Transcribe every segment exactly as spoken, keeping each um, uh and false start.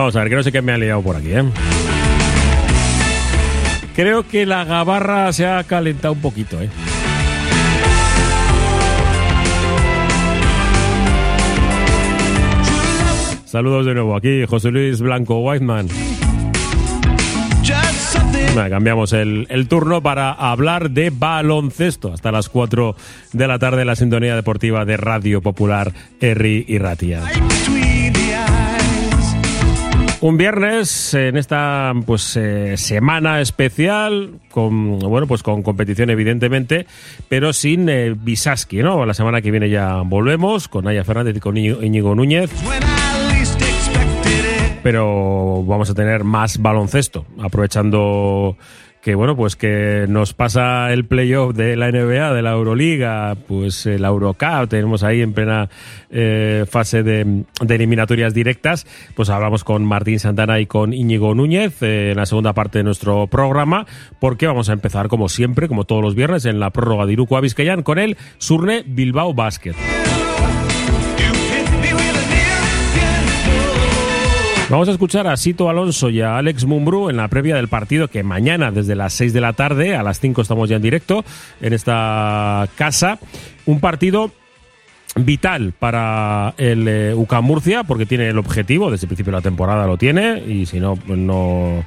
Vamos a ver, que no sé qué me ha liado por aquí, ¿eh? Creo que la gabarra se ha calentado un poquito, ¿eh? Saludos de nuevo, aquí José Luis Blanco Weizmann. Bueno, cambiamos el, el turno para hablar de baloncesto. Hasta las cuatro de la tarde en la sintonía deportiva de Radio Popular Herri Irratia. Un viernes en esta pues eh, semana especial con bueno pues con competición evidentemente, pero sin eh, Bisaski, ¿no? La semana que viene ya volvemos con Aya Fernández y con Íñigo Núñez. Pero vamos a tener más baloncesto, aprovechando que bueno, pues que nos pasa el playoff de la N B A, de la Euroliga, pues la Eurocup, tenemos ahí en plena eh, fase de, de eliminatorias directas, pues hablamos con Martín Santana y con Íñigo Núñez eh, en la segunda parte de nuestro programa, porque vamos a empezar como siempre, como todos los viernes, en la prórroga de Iruko Bizkaian con el Surne Bilbao Basket. Vamos a escuchar a Sito Alonso y a Alex Mumbrú en la previa del partido que mañana desde las seis de la tarde, a las cinco estamos ya en directo en esta casa. Un partido vital para el eh, U C A M Murcia porque tiene el objetivo, desde el principio de la temporada lo tiene y si no, pues no...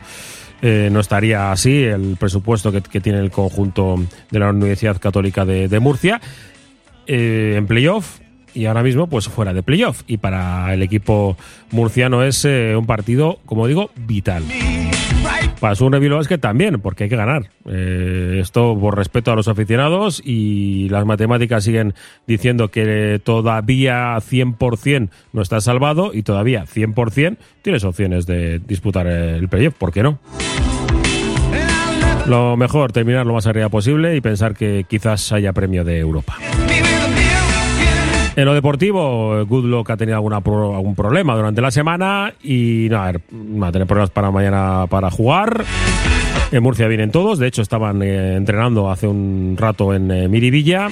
Eh, no estaría así el presupuesto que, que tiene el conjunto de la Universidad Católica de, de Murcia eh, en playoff. Y ahora mismo, pues fuera de playoff. Y para el equipo murciano es eh, un partido, como digo, vital. Para Surne Bilbao Basket también, porque hay que ganar. Eh, esto por respeto a los aficionados y las matemáticas siguen diciendo que todavía cien por ciento no está salvado y todavía cien por ciento tienes opciones de disputar el playoff. ¿Por qué no? Lo mejor, terminar lo más arriba posible y pensar que quizás haya premio de Europa. En lo deportivo, Good Luck ha tenido alguna pro, algún problema durante la semana y no, a ver, va a tener problemas para mañana para jugar. En Murcia vienen todos, de hecho estaban eh, entrenando hace un rato en eh, Miribilla.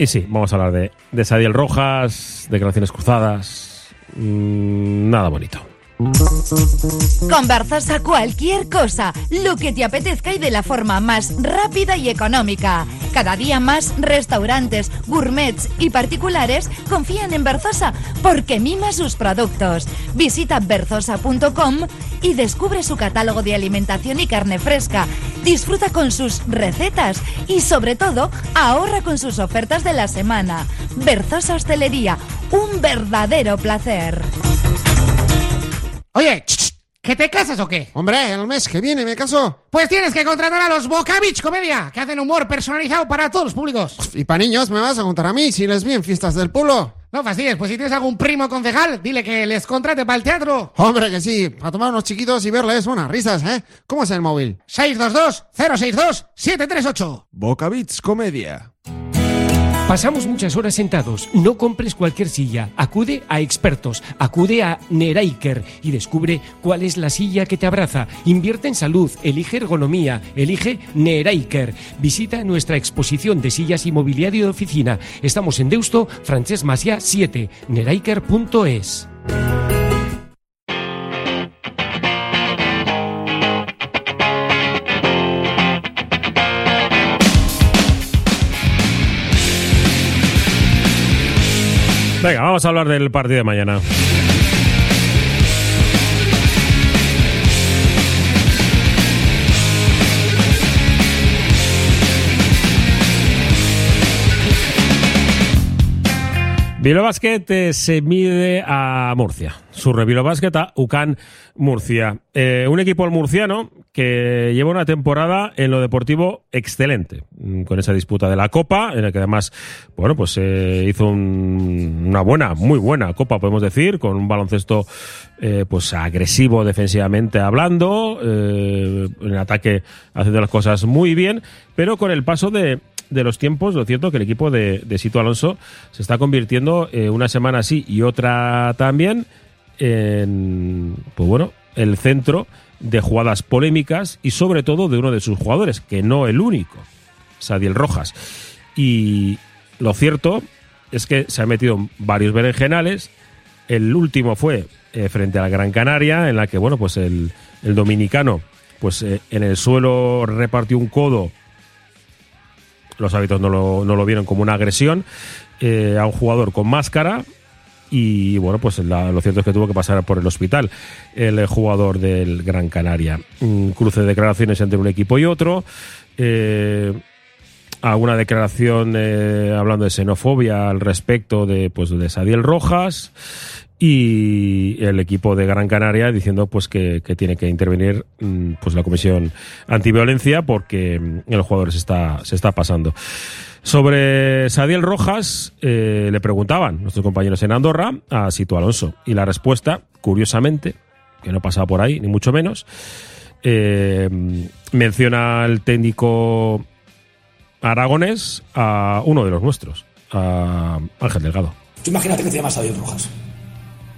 Y sí, vamos a hablar de, de Sadiel Rojas, declaraciones cruzadas, mmm, nada bonito. Con Berzosa cualquier cosa, lo que te apetezca y de la forma más rápida y económica. Cada día más restaurantes, gourmets y particulares confían en Berzosa porque mima sus productos. Visita berzosa punto com y descubre su catálogo de alimentación y carne fresca. Disfruta con sus recetas y sobre todo ahorra con sus ofertas de la semana. Berzosa Hostelería, un verdadero placer. Oye, ¿que te casas o qué? Hombre, el mes que viene me caso. Pues tienes que contratar a los Bocavich Comedia, que hacen humor personalizado para todos los públicos. Y para niños me vas a contar a mí si les vi en fiestas del pueblo. No fastidies, pues si tienes algún primo concejal, dile que les contrate para el teatro. Hombre, que sí, a tomar unos chiquitos y verles unas risas, ¿eh? ¿Cómo es el móvil? seis dos dos cero seis dos siete tres ocho. Bocavich Comedia. Pasamos muchas horas sentados. No compres cualquier silla. Acude a expertos. Acude a Neraiker y descubre cuál es la silla que te abraza. Invierte en salud. Elige ergonomía. Elige Neraiker. Visita nuestra exposición de sillas y mobiliario de oficina. Estamos en Deusto, Francesc Macià siete. Neraiker punto es. Venga, vamos a hablar del partido de mañana. Bilbao Basket eh, se mide a Murcia. Surne Bilbao Basket a U C A M Murcia. Eh, un equipo murciano que lleva una temporada en lo deportivo excelente, con esa disputa de la Copa, en la que además, bueno, pues eh, hizo un, una buena, muy buena Copa, podemos decir, con un baloncesto eh, pues agresivo defensivamente hablando, eh, en ataque haciendo las cosas muy bien, pero con el paso de de los tiempos, lo cierto que el equipo de, de Sito Alonso se está convirtiendo eh, una semana así y otra también en, pues bueno, el centro de jugadas polémicas y sobre todo de uno de sus jugadores, que no el único, Sadiel Rojas. Y lo cierto es que se ha metido en varios berenjenales El último fue eh, frente a la Gran Canaria, en la que bueno, pues el, el dominicano pues eh, en el suelo repartió un codo. Los árbitros no lo, no lo vieron como una agresión eh, a un jugador con máscara. Y bueno, pues la, lo cierto es que tuvo que pasar por el hospital el jugador del Gran Canaria. Un cruce de declaraciones entre un equipo y otro. Eh, alguna declaración eh, hablando de xenofobia al respecto de, pues, de Sadiel Rojas. Y el equipo de Gran Canaria diciendo pues que, que tiene que intervenir pues la Comisión Antiviolencia porque el jugador se está, se está pasando. Sobre Sadiel Rojas eh, le preguntaban nuestros compañeros en Andorra a Sito Alonso y la respuesta, curiosamente, que no pasaba por ahí, ni mucho menos, eh, menciona al técnico aragonés a uno de los nuestros, a Ángel Delgado. Tú imagínate que te llamas Sadiel Rojas,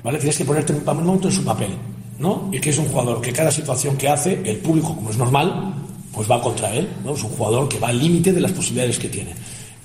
¿vale? Tienes que ponerte un momento en su papel, ¿no? Y que es un jugador que cada situación que hace, el público, como es normal, pues va contra él, ¿no? Es un jugador que va al límite de las posibilidades que tiene.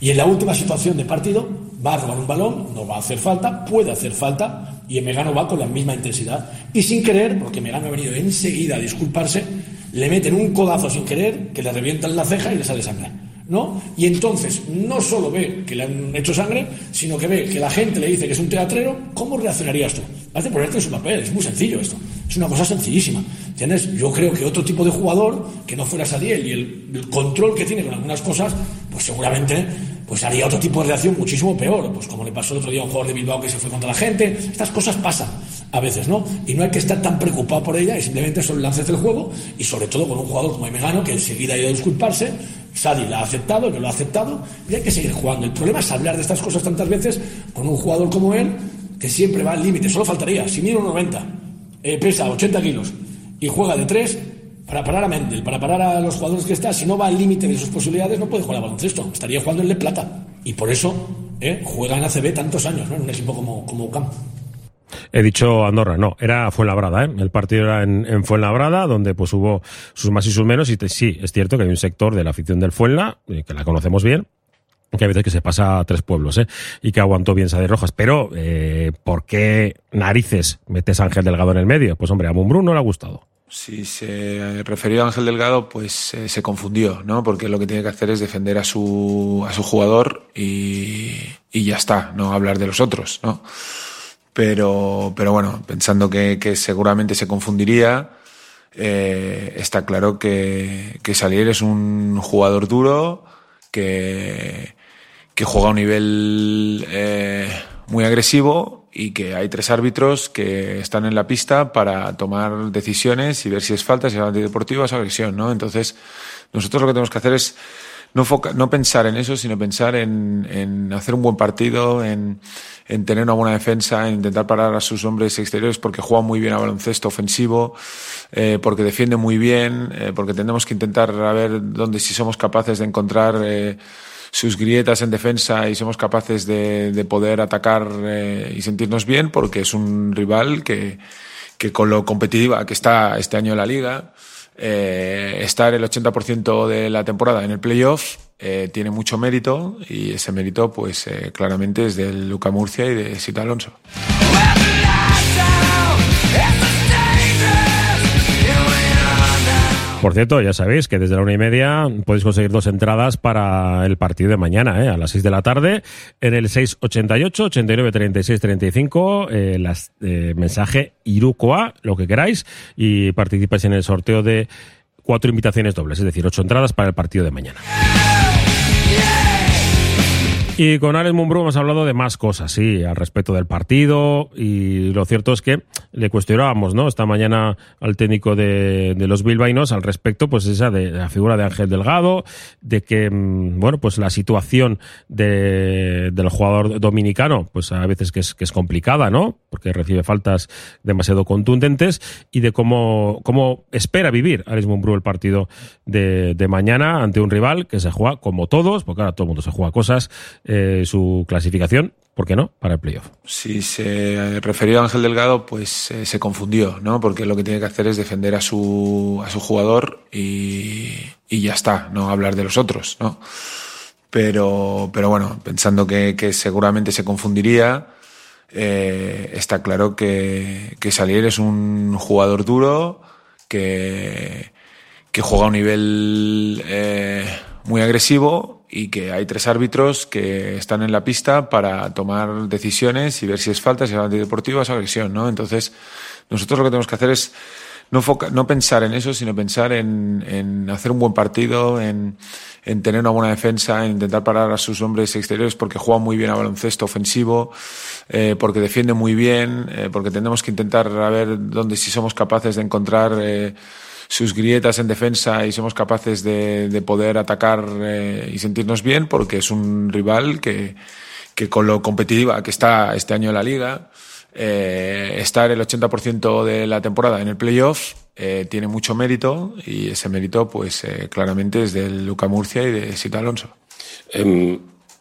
Y en la última situación de partido va a robar un balón, no va a hacer falta, puede hacer falta, y Megano va con la misma intensidad. Y sin querer, porque Megano ha venido enseguida a disculparse, le meten un codazo sin querer, que le revientan la ceja y le sale sangre, ¿no? Y entonces no solo ve que le han hecho sangre, sino que ve que la gente le dice que es un teatrero. ¿Cómo reaccionarías tú? Vas a ponerte en su papel, es muy sencillo esto, es una cosa sencillísima, ¿entiendes? Yo creo que otro tipo de jugador que no fuera Sadiel y el, el control que tiene con algunas cosas, pues seguramente pues haría otro tipo de reacción muchísimo peor, pues como le pasó el otro día a un jugador de Bilbao que se fue contra la gente. Estas cosas pasan a veces, ¿no? Y no hay que estar tan preocupado por ella, y simplemente son lances del juego, y sobre todo con un jugador como Megano que enseguida ha ido a disculparse. Sadi la ha aceptado, yo lo he aceptado, y hay que seguir jugando. El problema es hablar de estas cosas tantas veces con un jugador como él, que siempre va al límite. Solo faltaría, si mide uno noventa, eh, pesa ochenta kilos y juega de tres, para parar a Mendel, para parar a los jugadores que está, si no va al límite de sus posibilidades, no puede jugar a baloncesto, estaría jugando en Le Plata. Y por eso eh, juega en A C B tantos años, ¿no? En un equipo como, como U C A M. He dicho Andorra, no, era Fuenlabrada, ¿eh? El partido era en, en Fuenlabrada, donde pues hubo sus más y sus menos, y te, sí, es cierto que hay un sector de la afición del Fuenla, eh, que la conocemos bien, que a veces que se pasa a tres pueblos, ¿eh? Y que aguantó bien Sadiel Rojas, pero eh, ¿por qué narices metes a Ángel Delgado en el medio? Pues hombre, a Mumbrú no le ha gustado. Si se refirió a Ángel Delgado, pues eh, se confundió, ¿no? Porque lo que tiene que hacer es defender a su a su jugador y, y ya está, no hablar de los otros, ¿no? Pero, pero bueno, pensando que, que seguramente se confundiría, eh, está claro que, que Sadiel es un jugador duro, que, que juega a un nivel eh, muy agresivo, y que hay tres árbitros que están en la pista para tomar decisiones y ver si es falta, si es antideportiva, es agresión, ¿no? Entonces, nosotros lo que tenemos que hacer es no, foca, no pensar en eso, sino pensar en, en hacer un buen partido, en, en tener una buena defensa, en intentar parar a sus hombres exteriores porque juegan muy bien a baloncesto ofensivo, eh, porque defienden muy bien, eh, porque tenemos que intentar a ver dónde si somos capaces de encontrar eh, sus grietas en defensa y somos capaces de, de poder atacar eh, y sentirnos bien, porque es un rival que, que con lo competitiva que está este año la liga, Eh, estar el ochenta por ciento de la temporada en el playoff eh, tiene mucho mérito, y ese mérito pues eh, claramente es de Luca Murcia y de Sito Alonso. Por cierto, ya sabéis que desde la una y media podéis conseguir dos entradas para el partido de mañana, ¿eh? A las seis de la tarde, en el seis ochenta y ocho, ochenta y nueve, treinta y seis, treinta y cinco, eh, las, eh, mensaje Irukoa, lo que queráis, y participáis en el sorteo de cuatro invitaciones dobles, es decir, ocho entradas para el partido de mañana. Y con Alex Mumbrú hemos hablado de más cosas, sí, al respecto del partido, y lo cierto es que le cuestionábamos, ¿no?, esta mañana al técnico de, de los bilbaínos al respecto, pues esa de la figura de Ángel Delgado, de que, bueno, pues la situación de, del jugador dominicano, pues a veces que es, que es complicada, ¿no?, porque recibe faltas demasiado contundentes, y de cómo, cómo espera vivir Alex Mumbrú el partido de, de mañana ante un rival que se juega como todos, porque ahora todo el mundo se juega cosas, Eh, su clasificación, ¿por qué no?, para el playoff. Si se refirió a Ángel Delgado, pues eh, se confundió, ¿no? Porque lo que tiene que hacer es defender a su a su jugador y, y ya está, no hablar de los otros, ¿no? Pero, pero bueno, pensando que, que seguramente se confundiría, eh, está claro que, que Sadiel es un jugador duro, que, que juega a un nivel eh, muy agresivo y que hay tres árbitros que están en la pista para tomar decisiones y ver si es falta, si es antideportiva, es agresión, ¿no? Entonces, nosotros lo que tenemos que hacer es no, foca- no pensar en eso, sino pensar en, en hacer un buen partido, en, en tener una buena defensa, en intentar parar a sus hombres exteriores porque juegan muy bien a baloncesto ofensivo, eh, porque defienden muy bien, eh, porque tenemos que intentar a ver dónde si somos capaces de encontrar eh, sus grietas en defensa y somos capaces de, de poder atacar eh, y sentirnos bien, porque es un rival que, que con lo competitiva que está este año en la liga, Eh, estar el ochenta por ciento de la temporada en el playoff eh, tiene mucho mérito, y ese mérito pues eh, claramente es de Luca Murcia y de Sito Alonso. Eh,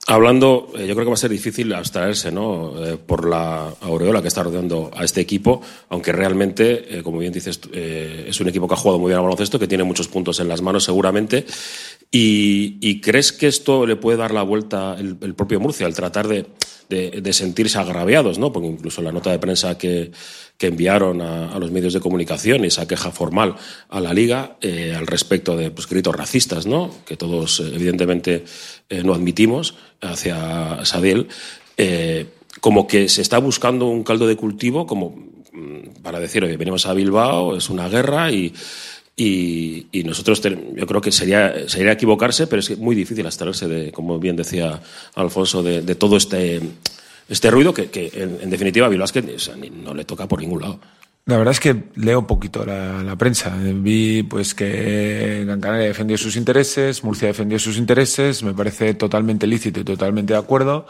hablando, eh, yo creo que va a ser difícil abstraerse, ¿no? eh, por la aureola que está rodeando a este equipo, aunque realmente, eh, como bien dices, eh, es un equipo que ha jugado muy bien al baloncesto, que tiene muchos puntos en las manos seguramente. ¿Y, y crees que esto le puede dar la vuelta el, el propio Murcia, al tratar de, de, de sentirse agraviados, ¿no? Porque incluso la nota de prensa que, que enviaron a, a los medios de comunicación y esa queja formal a la Liga eh, al respecto de pues, gritos racistas, ¿no? Que todos evidentemente eh, no admitimos hacia Sadiel, eh, como que se está buscando un caldo de cultivo como para decir, oye, venimos a Bilbao, es una guerra y... Y, y nosotros, yo creo que sería, sería equivocarse, pero es muy difícil abstraerse, de, como bien decía Alfonso, de, de todo este, este ruido que, que en, en definitiva, a Bilbao Basket o sea, no le toca por ningún lado. La verdad es que leo un poquito la, la prensa. Vi pues que Gran Canaria defendió sus intereses, Murcia defendió sus intereses, me parece totalmente lícito y totalmente de acuerdo.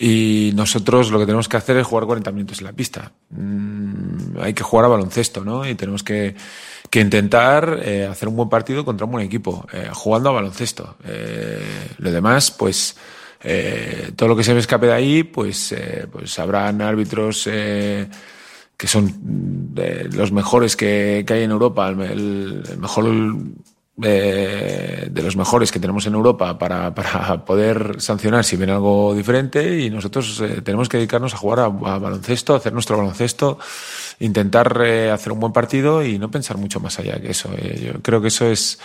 Y nosotros lo que tenemos que hacer es jugar cuarenta minutos en la pista. Mm, hay que jugar a baloncesto, ¿no? Y tenemos que, que intentar eh, hacer un buen partido contra un buen equipo, eh, jugando a baloncesto. Eh, lo demás, pues, eh, todo lo que se me escape de ahí, pues, eh, pues habrán árbitros eh, que son eh, los mejores que, que hay en Europa, el, el mejor... Eh, de los mejores que tenemos en Europa para, para poder sancionar si viene algo diferente, y nosotros eh, tenemos que dedicarnos a jugar a, a baloncesto, a hacer nuestro baloncesto, intentar eh, hacer un buen partido y no pensar mucho más allá que eso. Eh, yo creo que eso es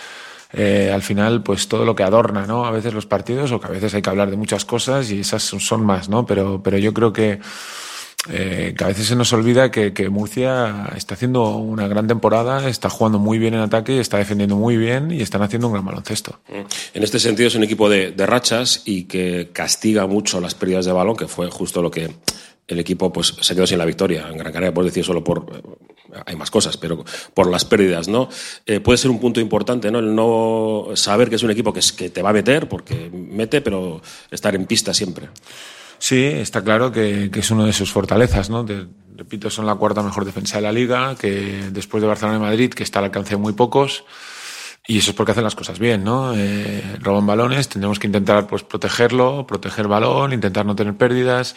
eh, al final pues todo lo que adorna, ¿no? A veces los partidos, o que a veces hay que hablar de muchas cosas y esas son más, ¿no? Pero, pero yo creo que Eh, que a veces se nos olvida que, que Murcia está haciendo una gran temporada, está jugando muy bien en ataque, está defendiendo muy bien y están haciendo un gran baloncesto. En este sentido es un equipo de, de rachas y que castiga mucho las pérdidas de balón, que fue justo lo que el equipo pues se quedó sin la victoria. En Gran Canaria puedes decir solo por... hay más cosas, pero por las pérdidas, ¿no? Eh, puede ser un punto importante, ¿no? El no saber que es un equipo que, es, que te va a meter, porque mete, pero estar en pista siempre. Sí, está claro que, que es una de sus fortalezas, ¿no? Te, repito, son la cuarta mejor defensa de la Liga, que después de Barcelona y Madrid, que está al alcance de muy pocos, y eso es porque hacen las cosas bien, ¿no? Eh, roban balones, tendremos que intentar pues protegerlo, proteger balón, intentar no tener pérdidas.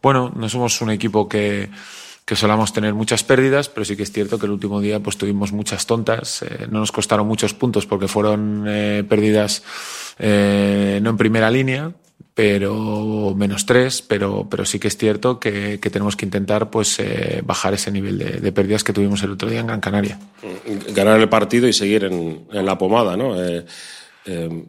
Bueno, no somos un equipo que, que solamos tener muchas pérdidas, pero sí que es cierto que el último día pues tuvimos muchas tontas, eh, no nos costaron muchos puntos porque fueron eh, pérdidas eh, no en primera línea, pero menos tres, pero, pero sí que es cierto que, que tenemos que intentar pues eh, bajar ese nivel de, de pérdidas que tuvimos el otro día en Gran Canaria. Ganar el partido y seguir en, en la pomada, ¿no? Eh, eh,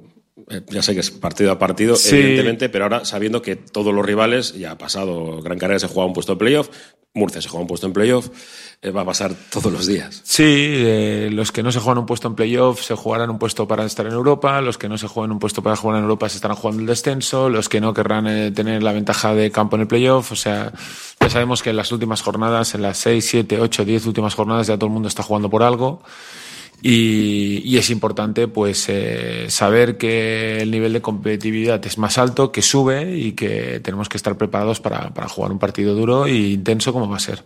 ya sé que es partido a partido, sí, evidentemente, pero ahora sabiendo que todos los rivales, ya ha pasado, Gran Canaria se juega un puesto de playoff, Murcia se juega un puesto en playoff, eh, va a pasar todos los días. Sí, eh, los que no se juegan un puesto en playoff se jugarán un puesto para estar en Europa, los que no se juegan un puesto para jugar en Europa se estarán jugando el descenso, los que no querrán eh, tener la ventaja de campo en el playoff, o sea, ya sabemos que en las últimas jornadas, en las seis, siete, ocho, diez últimas jornadas ya todo el mundo está jugando por algo. Y, y es importante pues eh, saber que el nivel de competitividad es más alto, que sube y que tenemos que estar preparados para, para jugar un partido duro e intenso como va a ser.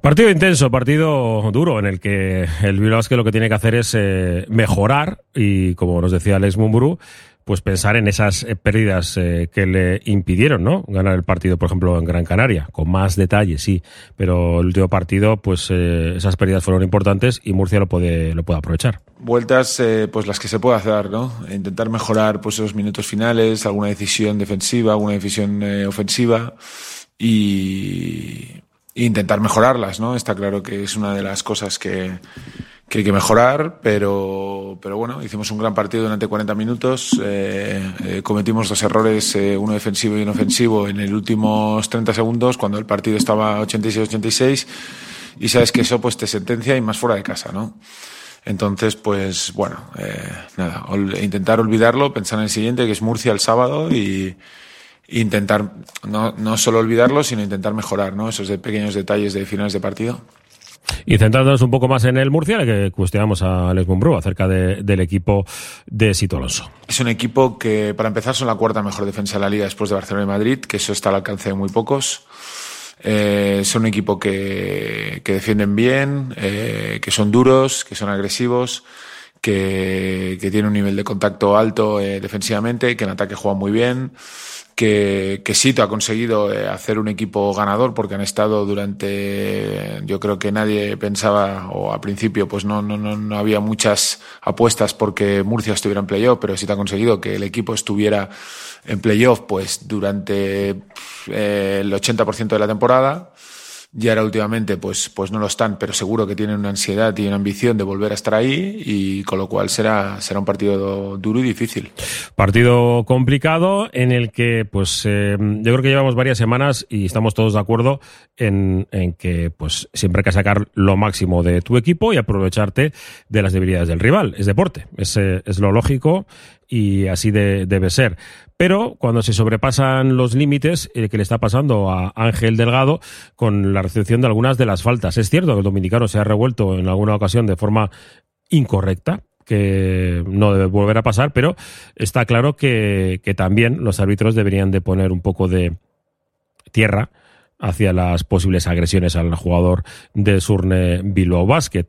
Partido intenso, partido duro, en el que el Bilbao Basket lo que tiene que hacer es eh, mejorar y, como nos decía Alex Mumbrú, pues pensar en esas pérdidas eh, que le impidieron, ¿no?, ganar el partido, por ejemplo, en Gran Canaria, con más detalles, sí, pero el último partido, pues eh, esas pérdidas fueron importantes y Murcia lo puede, lo puede aprovechar. Vueltas, eh, pues las que se pueda hacer, ¿no? Intentar mejorar pues esos minutos finales, alguna decisión defensiva, alguna decisión eh, ofensiva. y e intentar mejorarlas, ¿no? Está claro que es una de las cosas que, que hay que mejorar, pero, pero bueno, hicimos un gran partido durante cuarenta minutos, eh, eh, cometimos dos errores, eh, uno defensivo y uno ofensivo en los últimos treinta segundos, cuando el partido estaba ochenta y seis ochenta y seis, y sabes que eso pues te sentencia y más fuera de casa, ¿no? Entonces, pues bueno, eh, nada, ol- intentar olvidarlo, pensar en el siguiente, que es Murcia el sábado, y intentar no, no solo olvidarlo, sino intentar mejorar, ¿no? Esos de pequeños detalles de finales de partido. Y centrándonos un poco más en el Murcia, que cuestionamos a Alex Mumbrú acerca de, del equipo de Sito Alonso. Es un equipo que, para empezar, son la cuarta mejor defensa de la Liga después de Barcelona y Madrid, que eso está al alcance de muy pocos. Eh, son un equipo que, que defienden bien, eh, que son duros, que son agresivos, que, que tienen un nivel de contacto alto eh, defensivamente, que en ataque juegan muy bien, que, que Sito ha conseguido hacer un equipo ganador porque han estado durante, yo creo que nadie pensaba, o al principio pues no, no, no había muchas apuestas porque Murcia estuviera en playoff, pero Sito ha conseguido que el equipo estuviera en playoff pues durante eh, el ochenta por ciento de la temporada. Y ahora últimamente pues, pues no lo están, pero seguro que tienen una ansiedad y una ambición de volver a estar ahí, y con lo cual será, será un partido duro y difícil. Partido complicado en el que pues eh, yo creo que llevamos varias semanas y estamos todos de acuerdo en, en que pues siempre hay que sacar lo máximo de tu equipo y aprovecharte de las debilidades del rival. Es deporte, es, eh, es lo lógico y así de, debe ser. Pero cuando se sobrepasan los límites, el que le está pasando a Ángel Delgado con la recepción de algunas de las faltas. Es cierto que el dominicano se ha revuelto en alguna ocasión de forma incorrecta, que no debe volver a pasar, pero está claro que, que también los árbitros deberían de poner un poco de tierra hacia las posibles agresiones al jugador de Surne Bilbao Basket.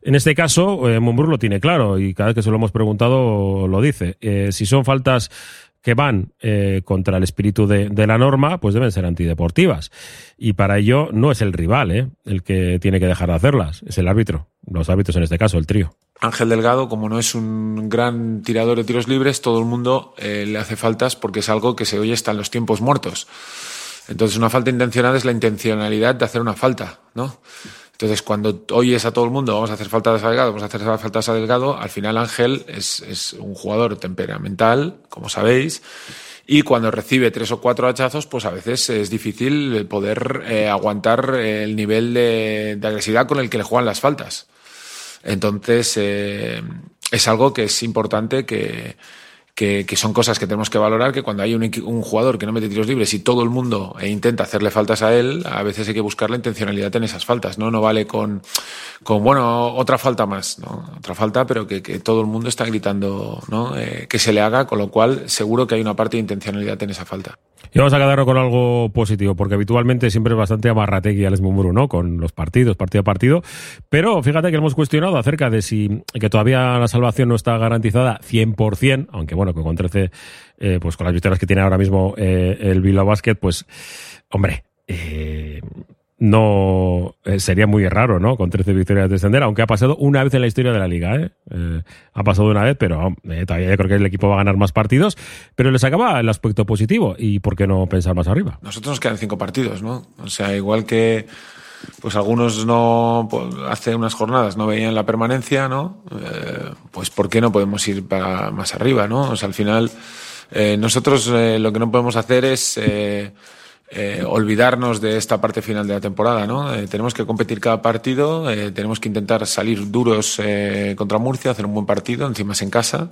En este caso, eh, Mumbrú lo tiene claro y cada vez que se lo hemos preguntado lo dice. Eh, si son faltas que van eh, contra el espíritu de, de la norma, pues deben ser antideportivas. Y para ello no es el rival eh, el que tiene que dejar de hacerlas, es el árbitro. Los árbitros en este caso, el trío. Ángel Delgado, como no es un gran tirador de tiros libres, todo el mundo eh, le hace faltas porque es algo que se oye hasta en los tiempos muertos. Entonces una falta intencional es la intencionalidad de hacer una falta, ¿no? Entonces, cuando oyes a todo el mundo, vamos a hacer faltas a Delgado, vamos a hacer faltas a Delgado, al final Ángel es, es un jugador temperamental, como sabéis, y cuando recibe tres o cuatro hachazos, pues a veces es difícil poder eh, aguantar el nivel de, de agresividad con el que le juegan las faltas. Entonces, eh, es algo que es importante que... Que, que son cosas que tenemos que valorar, que cuando hay un, un jugador que no mete tiros libres y todo el mundo intenta hacerle faltas a él, a veces hay que buscar la intencionalidad en esas faltas, ¿no? No vale con, con bueno, otra falta más, ¿no? Otra falta, pero que, que todo el mundo está gritando, ¿no? Eh, que se le haga, con lo cual seguro que hay una parte de intencionalidad en esa falta. Y vamos a quedarnos con algo positivo, porque habitualmente siempre es bastante amarrategui Alex Mumbrú, ¿no? Con los partidos, partido a partido, pero fíjate que hemos cuestionado acerca de si que todavía la salvación no está garantizada cien por ciento, aunque bueno, que con trece, eh, pues con las victorias que tiene ahora mismo eh, el Bilbao Basket, pues hombre, eh, no eh, sería muy raro, ¿no? Con trece victorias descender, aunque ha pasado una vez en la historia de la liga, ¿eh? eh ha pasado una vez, pero eh, todavía yo creo que el equipo va a ganar más partidos, pero les acaba el aspecto positivo y ¿por qué no pensar más arriba? Nosotros nos quedan cinco partidos, ¿no? O sea, igual que pues algunos no pues hace unas jornadas no veían la permanencia, ¿no? Eh, pues ¿por qué no podemos ir para más arriba, ¿no? O sea, al final eh, nosotros eh, lo que no podemos hacer es eh, Eh, olvidarnos de esta parte final de la temporada, ¿no? Eh, tenemos que competir cada partido, eh, tenemos que intentar salir duros eh, contra Murcia, hacer un buen partido, encima es en casa,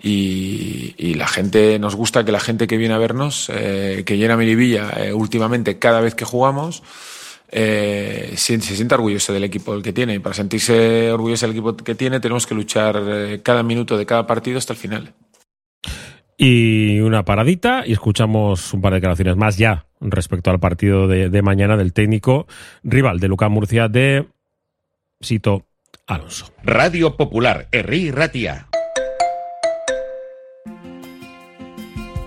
y, y la gente, nos gusta que la gente que viene a vernos, eh, que llena Miribilla eh, últimamente cada vez que jugamos, Eh, se, se sienta orgulloso del equipo que tiene, y para sentirse orgulloso del equipo que tiene tenemos que luchar eh, cada minuto de cada partido hasta el final. Y una paradita y escuchamos un par de declaraciones más ya respecto al partido de, de mañana del técnico rival de Luca Murcia, de Sito Alonso. Radio Popular Herri Irratia.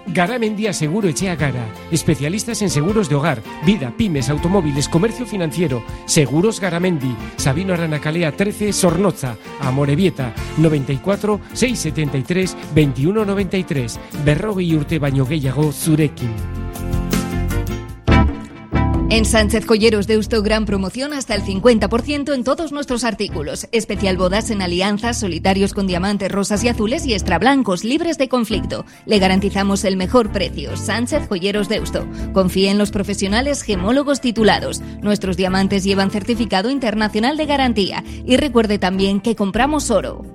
Garamendi Aseguro Etxea Gara. Especialistas en seguros de hogar, vida, pymes, automóviles, comercio financiero. Seguros Garamendi. Sabino Aranacalea trece, Sornoza. Amorebieta, noventa y cuatro, seiscientos setenta y tres, veintiuno noventa y tres. Berrogei urte baino gehiago zurekin. En Sánchez Joyeros Deusto, gran promoción hasta el cincuenta por ciento en todos nuestros artículos. Especial bodas en alianzas, solitarios con diamantes, rosas y azules y extra blancos, libres de conflicto. Le garantizamos el mejor precio. Sánchez Joyeros Deusto. Confía en los profesionales gemólogos titulados. Nuestros diamantes llevan certificado internacional de garantía. Y recuerde también que compramos oro.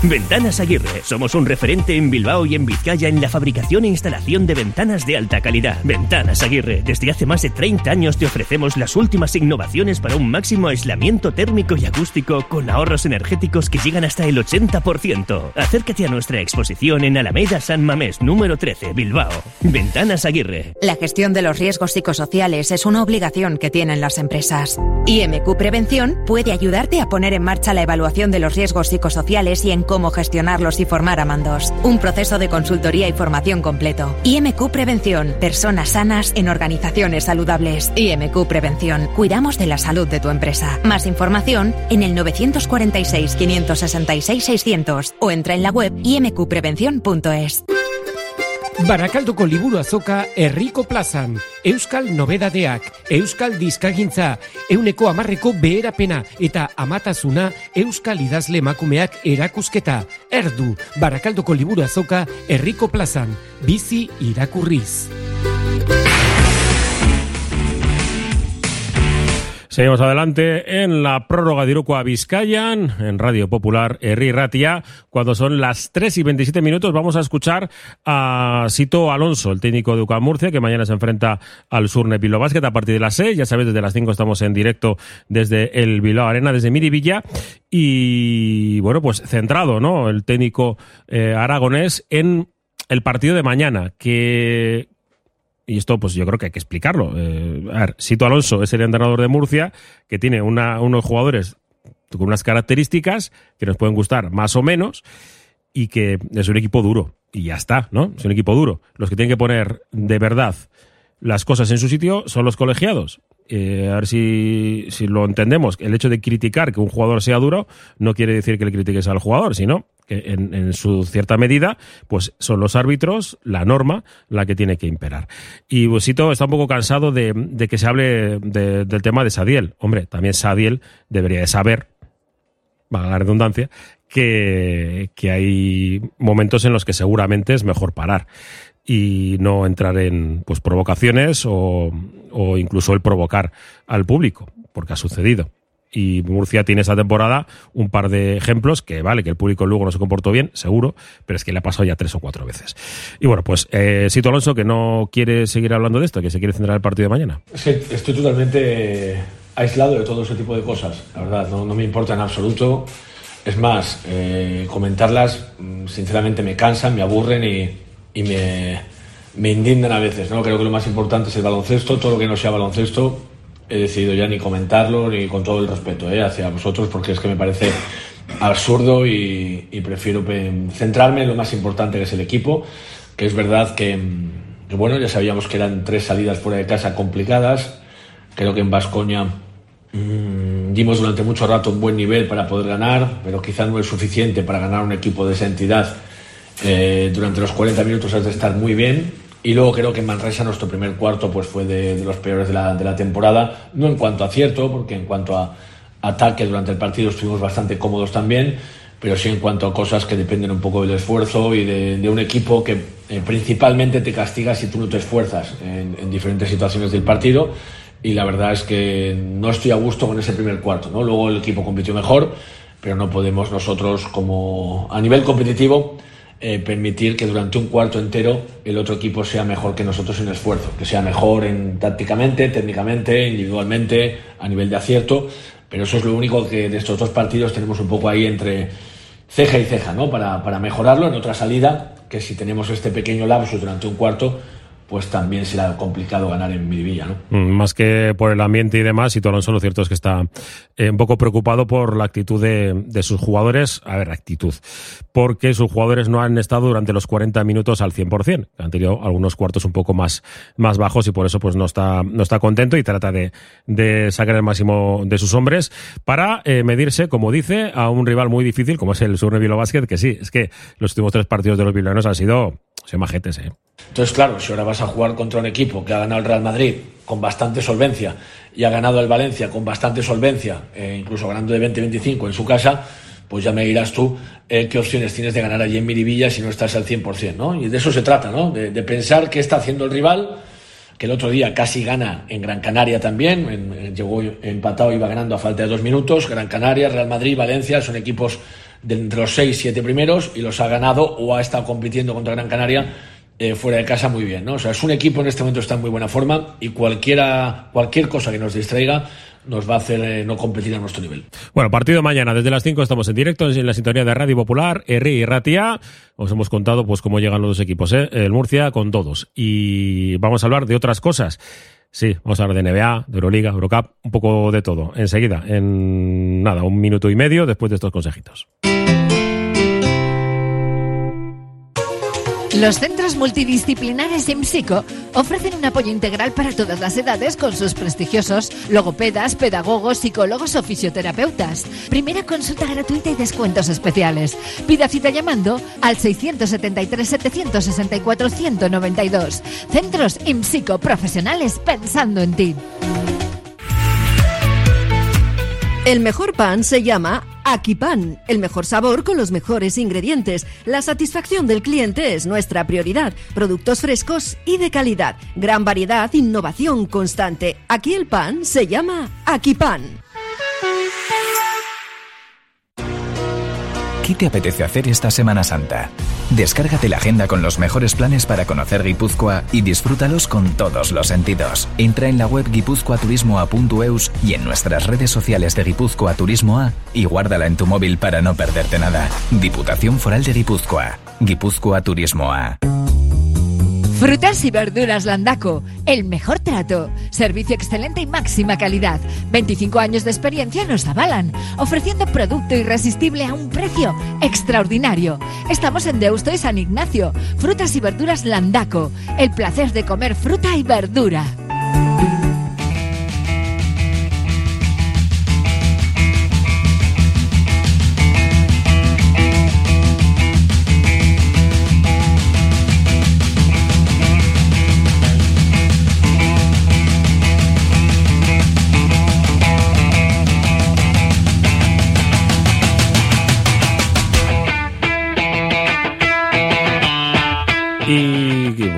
Ventanas Aguirre. Somos un referente en Bilbao y en Vizcaya en la fabricación e instalación de ventanas de alta calidad. Ventanas Aguirre. Desde hace más de treinta años te ofrecemos las últimas innovaciones para un máximo aislamiento térmico y acústico con ahorros energéticos que llegan hasta el ochenta por ciento. Acércate a nuestra exposición en Alameda San Mamés, número trece, Bilbao. Ventanas Aguirre. La gestión de los riesgos psicosociales es una obligación que tienen las empresas. I M Q Prevención puede ayudarte a poner en marcha la evaluación de los riesgos psicosociales y en cómo gestionarlos y formar a mandos. Un proceso de consultoría y formación completo. I M Q Prevención. Personas sanas en organizaciones saludables. I M Q Prevención. Cuidamos de la salud de tu empresa. Más información en el nueve cuatro seis, cinco seis seis, seis cero cero o entra en la web i m q prevención punto es. Barakaldoko liburu azoka herriko plazan, euskal nobedadeak, euskal dizkagintza, euneko amarreko beherapena eta amatasuna euskal idazle emakumeak erakusketa. Erdu, Barakaldoko liburu azoka herriko plazan, bizi irakurriz. Seguimos adelante en la prórroga de Iruko Bizkaian, en Radio Popular Herri Irratia. Cuando son las tres y veintisiete minutos vamos a escuchar a Sito Alonso, el técnico de Luca Murcia, que mañana se enfrenta al Surne Bilbao Basket a partir de las seis. Ya sabéis, desde las cinco estamos en directo desde el Bilbao Arena, desde Miribilla. Y bueno, pues centrado, ¿no?, el técnico eh, aragonés en el partido de mañana, que... Y esto, pues yo creo que hay que explicarlo. Eh, a ver, Sito Alonso es el entrenador de Murcia, que tiene una, unos jugadores con unas características que nos pueden gustar más o menos, y que es un equipo duro. Y ya está, ¿no? Es un equipo duro. Los que tienen que poner de verdad las cosas en su sitio son los colegiados. Eh, a ver si, si lo entendemos. El hecho de criticar que un jugador sea duro no quiere decir que le critiques al jugador, sino... En, en su cierta medida, pues son los árbitros, la norma, la que tiene que imperar. Y Sito está un poco cansado de, de que se hable de, del tema de Sadiel. Hombre, también Sadiel debería de saber, valga la redundancia, que, que hay momentos en los que seguramente es mejor parar y no entrar en pues provocaciones o, o incluso el provocar al público, porque ha sucedido. Y Murcia tiene esta temporada un par de ejemplos que, vale, que el público luego no se comportó bien, seguro, pero es que le ha pasado ya tres o cuatro veces. Y bueno, pues eh, Sito Alonso, que no quiere seguir hablando de esto, que se quiere centrar en el partido de mañana. Es que estoy totalmente aislado de todo ese tipo de cosas, la verdad, no, no me importa en absoluto. Es más, eh, comentarlas sinceramente me cansan, me aburren y, y me, me indignan a veces, ¿no? Creo que lo más importante es el baloncesto. Todo lo que no sea baloncesto he decidido ya ni comentarlo, ni con todo el respeto ¿eh? hacia vosotros, porque es que me parece absurdo y, y prefiero centrarme en lo más importante, que es el equipo, que es verdad que, que bueno, ya sabíamos que eran tres salidas fuera de casa complicadas. Creo que en Baskonia mmm, dimos durante mucho rato un buen nivel para poder ganar, pero quizá no es suficiente para ganar un equipo de esa entidad. Eh, durante los cuarenta minutos has de estar muy bien. Y luego creo que en Manresa nuestro primer cuarto pues fue de, de los peores de la, de la temporada, no en cuanto a acierto, porque en cuanto a ataque durante el partido estuvimos bastante cómodos también, pero sí en cuanto a cosas que dependen un poco del esfuerzo y de, de un equipo que eh, principalmente te castiga si tú no te esfuerzas en, en diferentes situaciones del partido. Y la verdad es que no estoy a gusto con ese primer cuarto, ¿no? Luego el equipo compitió mejor, pero no podemos nosotros, como a nivel competitivo, Eh, permitir que durante un cuarto entero el otro equipo sea mejor que nosotros en esfuerzo, que sea mejor en tácticamente, técnicamente, individualmente, a nivel de acierto. Pero eso es lo único que de estos dos partidos tenemos un poco ahí entre ceja y ceja, ¿no? Para, para mejorarlo en otra salida, que si tenemos este pequeño lapso durante un cuarto, pues también será complicado ganar en Miribilla, ¿no? Más que por el ambiente y demás, y Sito Alonso, lo cierto es que está eh, un poco preocupado por la actitud de, de sus jugadores. A ver, actitud. Porque sus jugadores no han estado durante los cuarenta minutos al cien por ciento. Han tenido algunos cuartos un poco más, más bajos y por eso pues no está, no está contento y trata de, de sacar el máximo de sus hombres para eh, medirse, como dice, a un rival muy difícil como es el Surne Bilbao Basket, que sí, es que los últimos tres partidos de los bilbaínos han sido... Sean majetes, ¿eh? Entonces, claro, si ahora vas a jugar contra un equipo que ha ganado el Real Madrid con bastante solvencia y ha ganado el Valencia con bastante solvencia, eh, incluso ganando de veinte a veinticinco en su casa, pues ya me dirás tú eh, qué opciones tienes de ganar allí en Miribilla si no estás al cien por ciento, ¿no? Y de eso se trata, ¿no? De, de pensar qué está haciendo el rival, que el otro día casi gana en Gran Canaria también, en, en, llegó empatado, iba ganando a falta de dos minutos. Gran Canaria, Real Madrid, Valencia son equipos de entre los seis, siete primeros y los ha ganado o ha estado compitiendo contra Gran Canaria eh, fuera de casa muy bien, ¿no? O sea, es un equipo en este momento está en muy buena forma y cualquiera, cualquier cosa que nos distraiga nos va a hacer eh, no competir a nuestro nivel. Bueno, partido mañana, desde las cinco estamos en directo en la sintonía de Radio Popular, Herri Irratia. Os hemos contado pues cómo llegan los dos equipos, ¿eh? El Murcia con todos. Y vamos a hablar de otras cosas. Sí, vamos a hablar de N B A, de Euroliga, Eurocup, un poco de todo. Enseguida, en nada, un minuto y medio después de estos consejitos. Los centros multidisciplinares IMPSico ofrecen un apoyo integral para todas las edades con sus prestigiosos logopedas, pedagogos, psicólogos o fisioterapeutas. Primera consulta gratuita y descuentos especiales. Pida cita llamando al seiscientos setenta y tres, setecientos sesenta y cuatro, ciento noventa y dos. Centros IMPSico, profesionales pensando en ti. El mejor pan se llama Aquipan. El mejor sabor con los mejores ingredientes. La satisfacción del cliente es nuestra prioridad. Productos frescos y de calidad. Gran variedad, innovación constante. Aquí el pan se llama Aquipan. ¿Qué te apetece hacer esta Semana Santa? Descárgate la agenda con los mejores planes para conocer Guipúzcoa y disfrútalos con todos los sentidos. Entra en la web guipuzcoaturismoa punto eus y en nuestras redes sociales de Guipúzcoa Turismo A y guárdala en tu móvil para no perderte nada. Diputación Foral de Guipúzcoa. Guipúzcoa Turismo A. Frutas y verduras Landaco, el mejor trato, servicio excelente y máxima calidad. veinticinco años de experiencia nos avalan, ofreciendo producto irresistible a un precio extraordinario. Estamos en Deusto y San Ignacio. Frutas y verduras Landaco, el placer de comer fruta y verdura.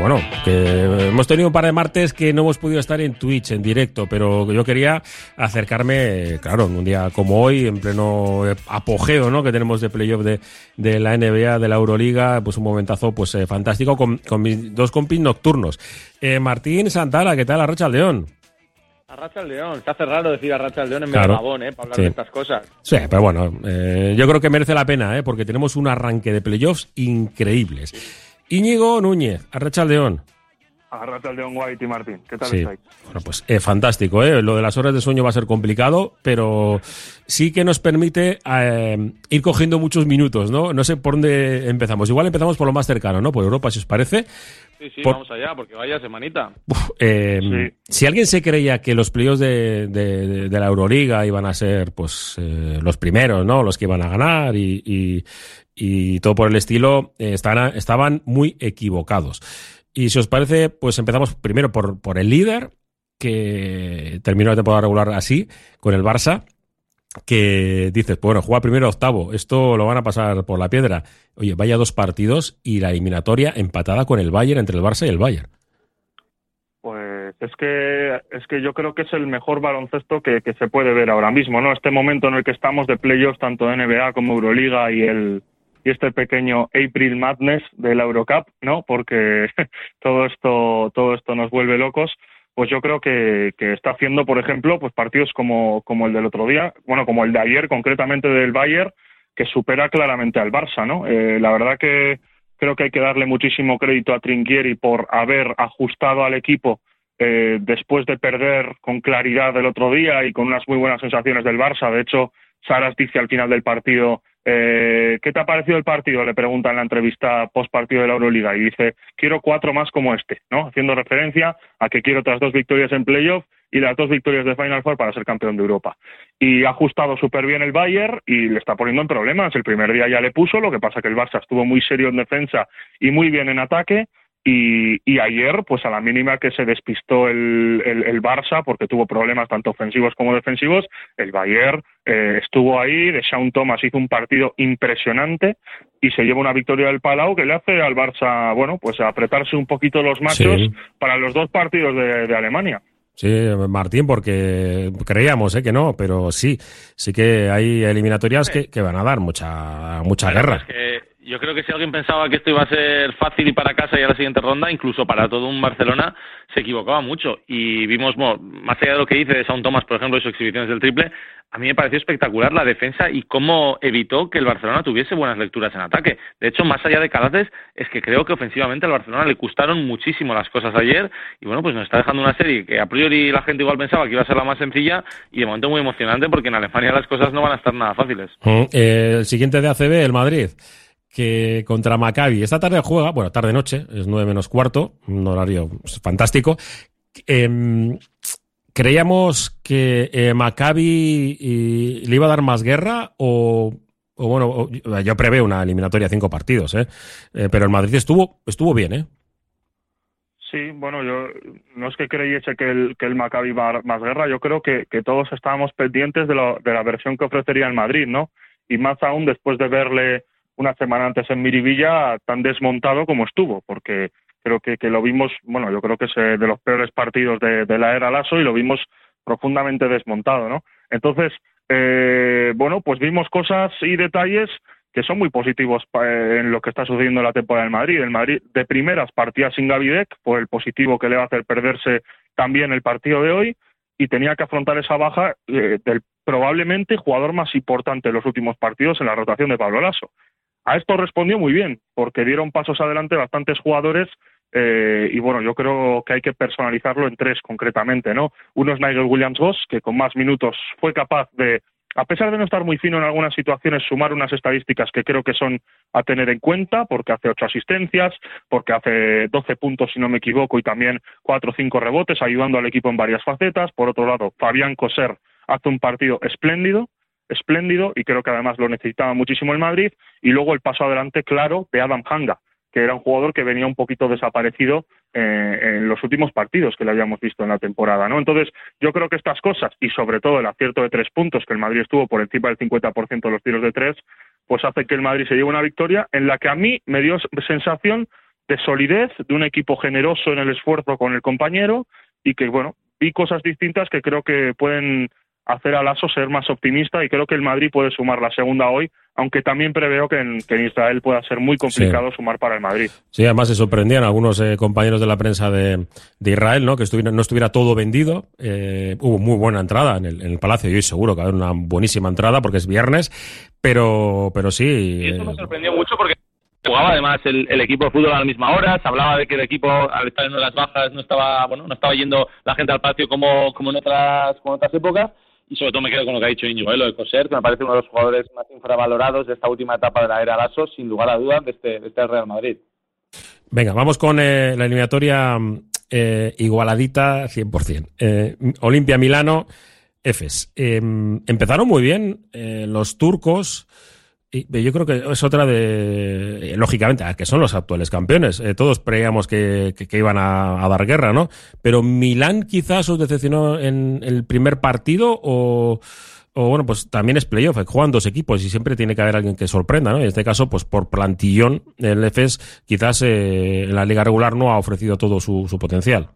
Bueno, que hemos tenido un par de martes que no hemos podido estar en Twitch, en directo, pero yo quería acercarme, claro, en un día como hoy, en pleno apogeo, ¿no?, que tenemos de playoff de, de la N B A, de la Euroliga, pues un momentazo pues eh, fantástico con, con mis dos compis nocturnos. Eh, Martín Santana, ¿qué tal? Arratsaldeon. Arratsaldeon. Se hace raro decir Arratsaldeon en claro. Megabón, ¿eh?, para hablar sí. de estas cosas. Sí, pero bueno, eh, yo creo que merece la pena, ¿eh?, porque tenemos un arranque de playoffs increíbles. Sí. Íñigo Núñez, Arratsaldeon. Arratsaldeon, Guaiti, Martín. ¿Qué tal sí. estáis? Bueno, pues eh, fantástico, ¿eh? Lo de las horas de sueño va a ser complicado, pero sí que nos permite eh, ir cogiendo muchos minutos, ¿no? No sé por dónde empezamos. Igual empezamos por lo más cercano, ¿no? Por Europa, si os parece. Sí, sí, por... vamos allá, porque vaya semanita. Uf, eh, sí. Si alguien se creía que los playoffs de, de, de la Euroliga iban a ser pues eh, los primeros, ¿no? Los que iban a ganar y... y y todo por el estilo, eh, estaban, estaban muy equivocados. Y si os parece, pues empezamos primero por, por el líder, que terminó la temporada regular así, con el Barça, que dices, bueno, juega primero octavo, esto lo van a pasar por la piedra. Oye, vaya dos partidos y la eliminatoria empatada con el Bayern, entre el Barça y el Bayern. Pues es que, es que yo creo que es el mejor baloncesto que, que se puede ver ahora mismo, ¿no? Este momento en el que estamos de playoffs, tanto de N B A como Euroliga y el... y este pequeño April Madness de la Eurocup, ¿no? Porque todo esto todo esto nos vuelve locos. Pues yo creo que, que está haciendo, por ejemplo, pues partidos como, como el del otro día, bueno, como el de ayer, concretamente del Bayern, que supera claramente al Barça, ¿no? Eh, la verdad que creo que hay que darle muchísimo crédito a Trinquieri por haber ajustado al equipo eh, después de perder con claridad el otro día y con unas muy buenas sensaciones del Barça. De hecho, Saras dice al final del partido... Eh, ¿qué te ha parecido el partido?, le pregunta en la entrevista post partido de la Euroliga y dice, quiero cuatro más como este, ¿no?, haciendo referencia a que quiero otras dos victorias en playoff y las dos victorias de Final Four para ser campeón de Europa. Y ha ajustado súper bien el Bayern y le está poniendo en problemas. El primer día ya le puso, lo que pasa que el Barça estuvo muy serio en defensa y muy bien en ataque. Y, y ayer, pues a la mínima que se despistó el, el, el Barça, porque tuvo problemas tanto ofensivos como defensivos, el Bayern eh, estuvo ahí, de Shaun Thomas hizo un partido impresionante y se lleva una victoria del Palau que le hace al Barça, bueno, pues apretarse un poquito los machos sí. para los dos partidos de, de Alemania. Sí, Martín, porque creíamos ¿eh? que no, pero sí, sí que hay eliminatorias que, que van a dar mucha mucha guerra. Yo creo que si alguien pensaba que esto iba a ser fácil y para casa y a la siguiente ronda, incluso para todo un Barcelona, se equivocaba mucho. Y vimos, bueno, más allá de lo que dice de Shaun Thomas, por ejemplo, y sus exhibiciones del triple, a mí me pareció espectacular la defensa y cómo evitó que el Barcelona tuviese buenas lecturas en ataque. De hecho, más allá de Calates, es que creo que ofensivamente al Barcelona le costaron muchísimo las cosas ayer. Y bueno, pues nos está dejando una serie que a priori la gente igual pensaba que iba a ser la más sencilla y de momento muy emocionante porque en Alemania las cosas no van a estar nada fáciles. Uh, eh, el siguiente de A C B, el Madrid, que contra Maccabi esta tarde juega, bueno, tarde-noche, es nueve menos cuarto, un horario fantástico. Eh, ¿Creíamos que eh, Maccabi y, le iba a dar más guerra o, o bueno, o, yo preveo una eliminatoria de cinco partidos, ¿eh? Eh, pero el Madrid estuvo estuvo bien, ¿eh? Sí, bueno, yo no es que creyese que el, que el Maccabi va a dar más guerra, yo creo que, que todos estábamos pendientes de, lo, de la versión que ofrecería el Madrid, ¿no? Y más aún después de verle una semana antes en Miribilla tan desmontado como estuvo, porque creo que, que lo vimos, bueno, yo creo que es de los peores partidos de, de la era Lasso y lo vimos profundamente desmontado, ¿no? Entonces, eh, bueno, pues vimos cosas y detalles que son muy positivos en lo que está sucediendo en la temporada del Madrid. El Madrid de primeras partía sin Gavidec por el positivo que le va a hacer perderse también el partido de hoy y tenía que afrontar esa baja eh, del probablemente jugador más importante de los últimos partidos en la rotación de Pablo Lasso. A esto respondió muy bien, porque dieron pasos adelante bastantes jugadores eh, y bueno, yo creo que hay que personalizarlo en tres concretamente, ¿no? Uno es Nigel Williams-Goss, que con más minutos fue capaz de, a pesar de no estar muy fino en algunas situaciones, sumar unas estadísticas que creo que son a tener en cuenta, porque hace ocho asistencias, porque hace doce puntos si no me equivoco y también cuatro o cinco rebotes, ayudando al equipo en varias facetas. Por otro lado, Fabián Coser hace un partido espléndido, espléndido y creo que además lo necesitaba muchísimo el Madrid, y luego el paso adelante claro de Adam Hanga, que era un jugador que venía un poquito desaparecido eh, en los últimos partidos que le habíamos visto en la temporada, ¿no? Entonces yo creo que estas cosas y sobre todo el acierto de tres puntos, que el Madrid estuvo por encima del cincuenta por ciento de los tiros de tres, pues hace que el Madrid se lleve una victoria en la que a mí me dio sensación de solidez, de un equipo generoso en el esfuerzo con el compañero y que bueno, vi cosas distintas que creo que pueden hacer a Lasso ser más optimista y creo que el Madrid puede sumar la segunda hoy, aunque también preveo que en, que en Israel pueda ser muy complicado sí. sumar para el Madrid. Sí, además se sorprendían algunos eh, compañeros de la prensa de, de Israel, ¿no? Que estuviera, no estuviera todo vendido. Eh, hubo muy buena entrada en el, en el Palacio y hoy seguro que va a haber una buenísima entrada porque es viernes, pero, pero sí... Y eso me sorprendió mucho porque jugaba además el, el equipo de fútbol a la misma hora, se hablaba de que el equipo al estar en las bajas no estaba, bueno, no estaba yendo la gente al Palacio como, como en otras, como en otras épocas. Y sobre todo me quedo con lo que ha dicho Íñigo, ¿eh? Lo de Coser, que me parece uno de los jugadores más infravalorados de esta última etapa de la era Lasso, sin lugar a dudas, de este, de este Real Madrid. Venga, vamos con eh, la eliminatoria eh, igualadita cien por ciento. Eh, Olimpia Milano, Efes. Eh, empezaron muy bien eh, los turcos. Y yo creo que es otra de... Lógicamente, que son los actuales campeones. Eh, todos creíamos que, que, que iban a, a dar guerra, ¿no? Pero Milán quizás os decepcionó en el primer partido o, o bueno, pues también es playoff. Juegan dos equipos y siempre tiene que haber alguien que sorprenda, ¿no? En este caso, pues por plantillón, el Efes quizás eh, en la liga regular no ha ofrecido todo su, su potencial.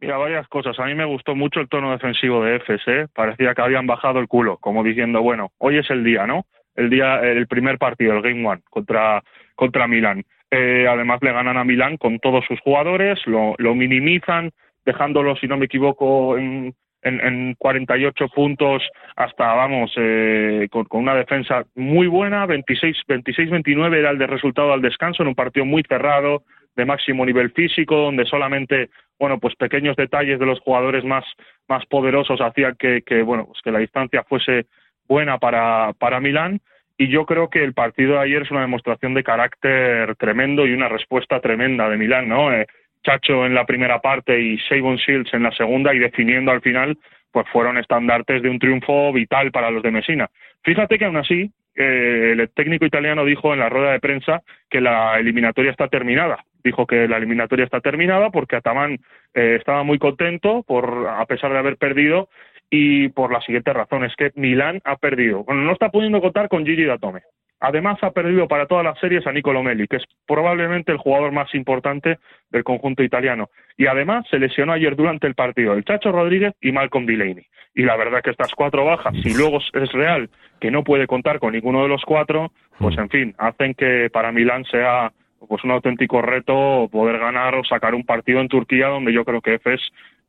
Mira, varias cosas. A mí me gustó mucho el tono defensivo de Efes, ¿eh? Parecía que habían bajado el culo, como diciendo, bueno, hoy es el día, ¿no? el día el primer partido, el Game One, contra, contra Milán. Eh, además, le ganan a Milán con todos sus jugadores, lo, lo minimizan, dejándolo, si no me equivoco, en, en, en cuarenta y ocho puntos hasta, vamos, eh, con, con una defensa muy buena, veintiséis veintinueve era el de resultado al descanso, en un partido muy cerrado, de máximo nivel físico, donde solamente, bueno, pues pequeños detalles de los jugadores más, más poderosos hacían que, que, bueno, pues que la distancia fuese buena para, para Milán, y yo creo que el partido de ayer es una demostración de carácter tremendo y una respuesta tremenda de Milán, ¿no? Eh, Chacho en la primera parte y Shavon Shields en la segunda, y definiendo al final, pues fueron estandartes de un triunfo vital para los de Messina. Fíjate que aún así, eh, el técnico italiano dijo en la rueda de prensa que la eliminatoria está terminada. Dijo que la eliminatoria está terminada porque Atamán eh, estaba muy contento, por a pesar de haber perdido, y por la siguiente razón, es que Milán ha perdido. Bueno, no está pudiendo contar con Gigi Datome. Además, ha perdido para todas las series a Niccolò Melli, que es probablemente el jugador más importante del conjunto italiano. Y además, se lesionó ayer durante el partido el Chacho Rodríguez y Malcolm Delaney. Y la verdad que estas cuatro bajas, si luego es real que no puede contar con ninguno de los cuatro, pues en fin, hacen que para Milán sea pues un auténtico reto poder ganar o sacar un partido en Turquía, donde yo creo que Efes,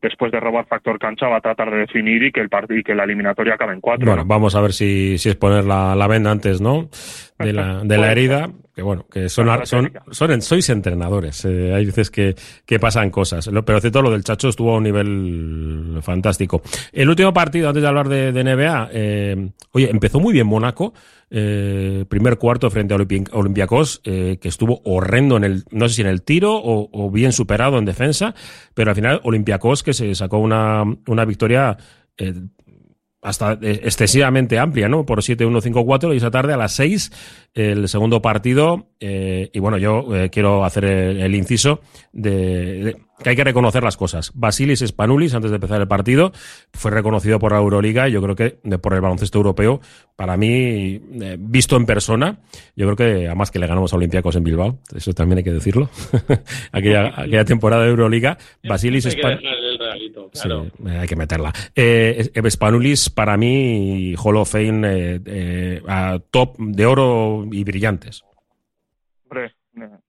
después de robar factor cancha, va a tratar de definir y que el partido y que la eliminatoria acabe en cuatro. Bueno, ¿no? Vamos a ver si, si es poner la, la venda antes, ¿no? De la, de la herida. Que bueno, que son, son, son, son sois entrenadores. Eh, hay veces que, que pasan cosas. Pero cierto, lo del Chacho estuvo a un nivel fantástico. El último partido, antes de hablar de, de N B A, eh, oye, empezó muy bien Mónaco. Eh, primer cuarto frente a Olympiacos, eh, que estuvo horrendo en el, no sé si en el tiro o, o bien superado en defensa, pero al final Olympiacos, que se sacó una, una victoria eh, hasta excesivamente amplia, ¿no? Por siete uno cinco cuatro, y esa tarde a las seis el segundo partido, eh, y bueno, yo eh, quiero hacer el, el inciso de, de que hay que reconocer las cosas. Vasilis Spanoulis, antes de empezar el partido, fue reconocido por la Euroliga, y yo creo que de, por el baloncesto europeo, para mí, eh, visto en persona, yo creo que además que le ganamos a Olympiacos en Bilbao, eso también hay que decirlo, aquella, aquella temporada de Euroliga, Vasilis Spanoulis... Claro. Sí, hay que meterla. Eh, Spanoulis, para mí, Hall of Fame, eh, eh, a top de oro y brillantes. Hombre,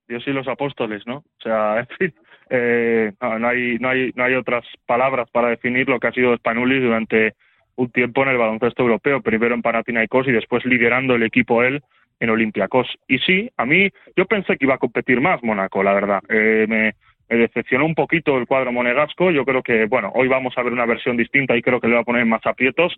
Dios y los apóstoles, ¿no? O sea, en fin, eh, no, no hay, no hay, no hay otras palabras para definir lo que ha sido Spanoulis durante un tiempo en el baloncesto europeo, primero en Panathinaikos y después liderando el equipo él en Olympiacos. Y sí, a mí, yo pensé que iba a competir más Mónaco, la verdad. Eh, me Me decepcionó un poquito el cuadro monegasco. Yo creo que, bueno, hoy vamos a ver una versión distinta y creo que le va a poner más aprietos.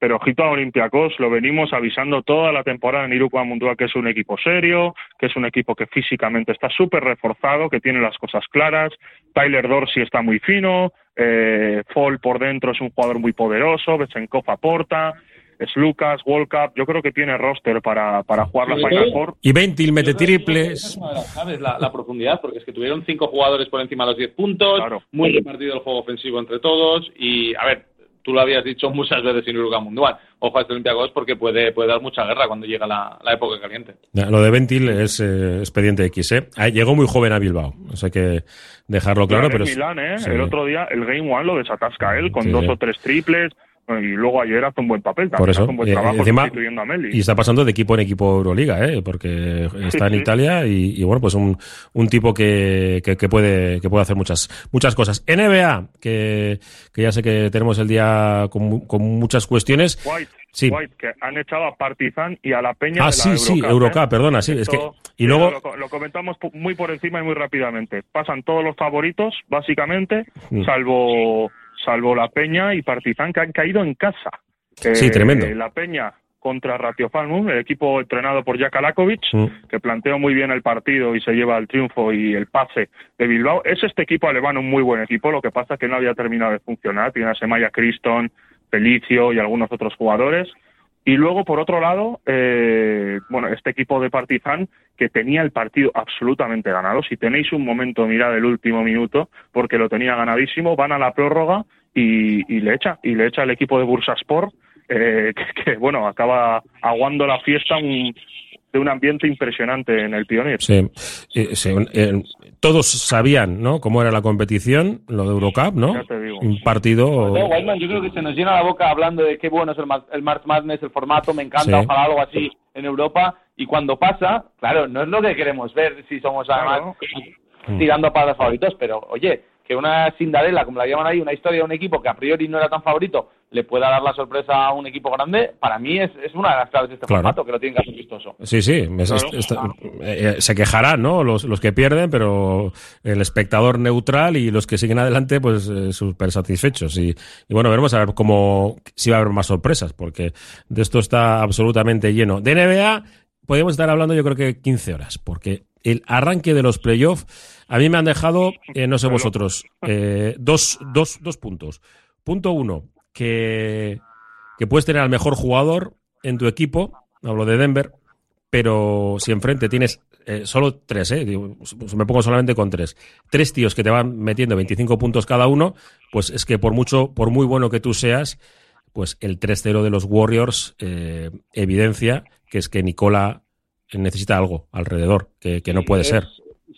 Pero ojito a Olympiacos, lo venimos avisando toda la temporada en Iruko Mundua, que es un equipo serio, que es un equipo que físicamente está súper reforzado, que tiene las cosas claras. Tyler Dorsey está muy fino, eh, Fall por dentro es un jugador muy poderoso, Bezenkov aporta, es Lucas, World Cup, yo creo que tiene roster para, para jugar la Final Four. Y Bentil mete triples. ¿Sabes? La, la profundidad, porque es que tuvieron cinco jugadores por encima de los diez puntos, claro. Muy repartido el juego ofensivo entre todos, y a ver, tú lo habías dicho muchas veces en Uruguay Mundial, ojo a este Olympiacos porque puede, puede dar mucha guerra cuando llega la, la época caliente. Lo de Bentil es eh, expediente X, ¿eh? Llegó muy joven a Bilbao, o sea que dejarlo claro. Pero Milán, ¿eh? Sí. El otro día el Game One lo desatasca él con sí, dos sí. o tres triples. Y luego ayer hace un buen papel, también hace un buen trabajo sustituyendo a Meli. Y está pasando de equipo en equipo Euroliga, ¿eh? Porque está en Italia y, y bueno, pues un, un tipo que, que, que puede que puede hacer muchas muchas cosas. N B A, que, que ya sé que tenemos el día con, con muchas cuestiones. White, sí. White, que han echado a Partizan y a la Peña. Ah, de la sí, Eurocup, sí, ¿eh? Eurocup, perdona, sí. Esto, es que, y luego lo, lo comentamos muy por encima y muy rápidamente. Pasan todos los favoritos, básicamente, mm. salvo... salvo la Peña y Partizan, que han caído en casa. Sí, eh, tremendo. La Peña contra Ratio Falmouth, el equipo entrenado por Jack Alakovic, mm. que planteó muy bien el partido y se lleva el triunfo y el pase de Bilbao. Es este equipo alemán un muy buen equipo, lo que pasa es que no había terminado de funcionar. Tiene a Semaya Criston, Felicio y algunos otros jugadores. Y luego, por otro lado, eh, bueno, este equipo de Partizan, que tenía el partido absolutamente ganado. Si tenéis un momento, mirad el último minuto, porque lo tenía ganadísimo, van a la prórroga y, y le echa, y le echa el equipo de Bursaspor, eh, que, que, bueno, acaba aguando la fiesta un... de un ambiente impresionante en el Pioneer. Sí, eh, sí eh, todos sabían, ¿no?, cómo era la competición, lo de Eurocup, ¿no? Ya te digo. Un partido... Pero, Weizmann, yo creo que se nos llena la boca hablando de qué bueno es el, el March Madness, el formato, me encanta, sí. Ojalá algo así en Europa, y cuando pasa, claro, no es lo que queremos ver, si somos además claro. tirando para los favoritos, pero oye, que una Cinderella, como la llaman ahí, una historia de un equipo que a priori no era tan favorito, le pueda dar la sorpresa a un equipo grande, para mí es, es una de las claves de este claro. formato, que lo tienen que hacer vistoso. Sí, sí, es, claro. es, está, eh, se quejarán, ¿no?, los, los que pierden, pero el espectador neutral y los que siguen adelante, pues eh, súper satisfechos. Y, y bueno, veremos a ver cómo, si va a haber más sorpresas, porque de esto está absolutamente lleno. De N B A podemos estar hablando yo creo que quince horas, porque... el arranque de los playoffs. A mí me han dejado, eh, no sé vosotros, eh, dos, dos, dos puntos. Punto uno, que, que puedes tener al mejor jugador en tu equipo, hablo de Denver, pero si enfrente tienes eh, solo tres, eh, digo, me pongo solamente con tres, tres tíos que te van metiendo veinticinco puntos cada uno, pues es que por mucho, por muy bueno que tú seas, pues el tres cero de los Warriors eh, evidencia que es que Nikola necesita algo alrededor, que, que no puede es, ser.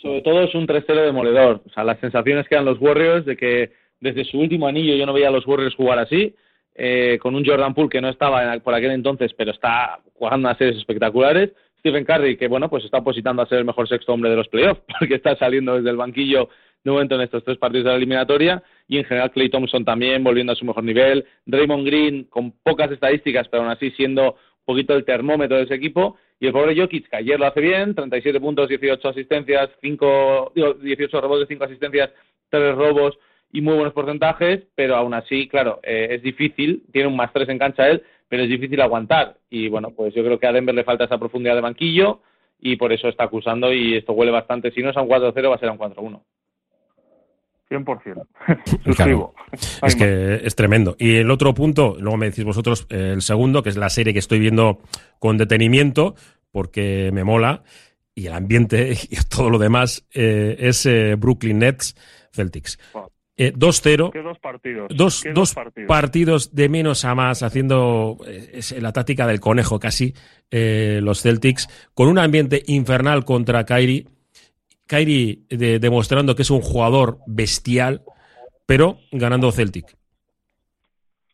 Sobre todo es un tres cero demoledor. O sea, las sensaciones que dan los Warriors de que desde su último anillo yo no veía a los Warriors jugar así, eh, con un Jordan Poole que no estaba por aquel entonces, pero está jugando unas series espectaculares. Stephen Curry, que bueno, pues está positando a ser el mejor sexto hombre de los playoffs, porque está saliendo desde el banquillo de momento en estos tres partidos de la eliminatoria, y en general Klay Thompson también volviendo a su mejor nivel, Draymond Green con pocas estadísticas, pero aún así siendo un poquito el termómetro de ese equipo, y el pobre Jokic, que ayer lo hace bien, treinta y siete puntos, dieciocho asistencias, cinco, digo, dieciocho rebotes, cinco asistencias, tres robos y muy buenos porcentajes, pero aún así, claro, eh, es difícil, tiene un más tres en cancha él, pero es difícil aguantar, y bueno, pues yo creo que a Denver le falta esa profundidad de banquillo, y por eso está acusando, y esto huele bastante, si no es a un cuatro cero va a ser a un cuatro uno. cien por ciento. Claro. Es que es tremendo. Y el otro punto, luego me decís vosotros eh, el segundo, que es la serie que estoy viendo con detenimiento, porque me mola, y el ambiente y todo lo demás, eh, es eh, Brooklyn Nets Celtics. Wow. Eh, dos cero. ¿Qué dos partidos? Dos, ¿Qué dos, dos partidos? partidos de menos a más, haciendo eh, es la táctica del conejo casi, eh, los Celtics, con un ambiente infernal contra Kyrie. Kyrie de, demostrando que es un jugador bestial, pero ganando Celtic.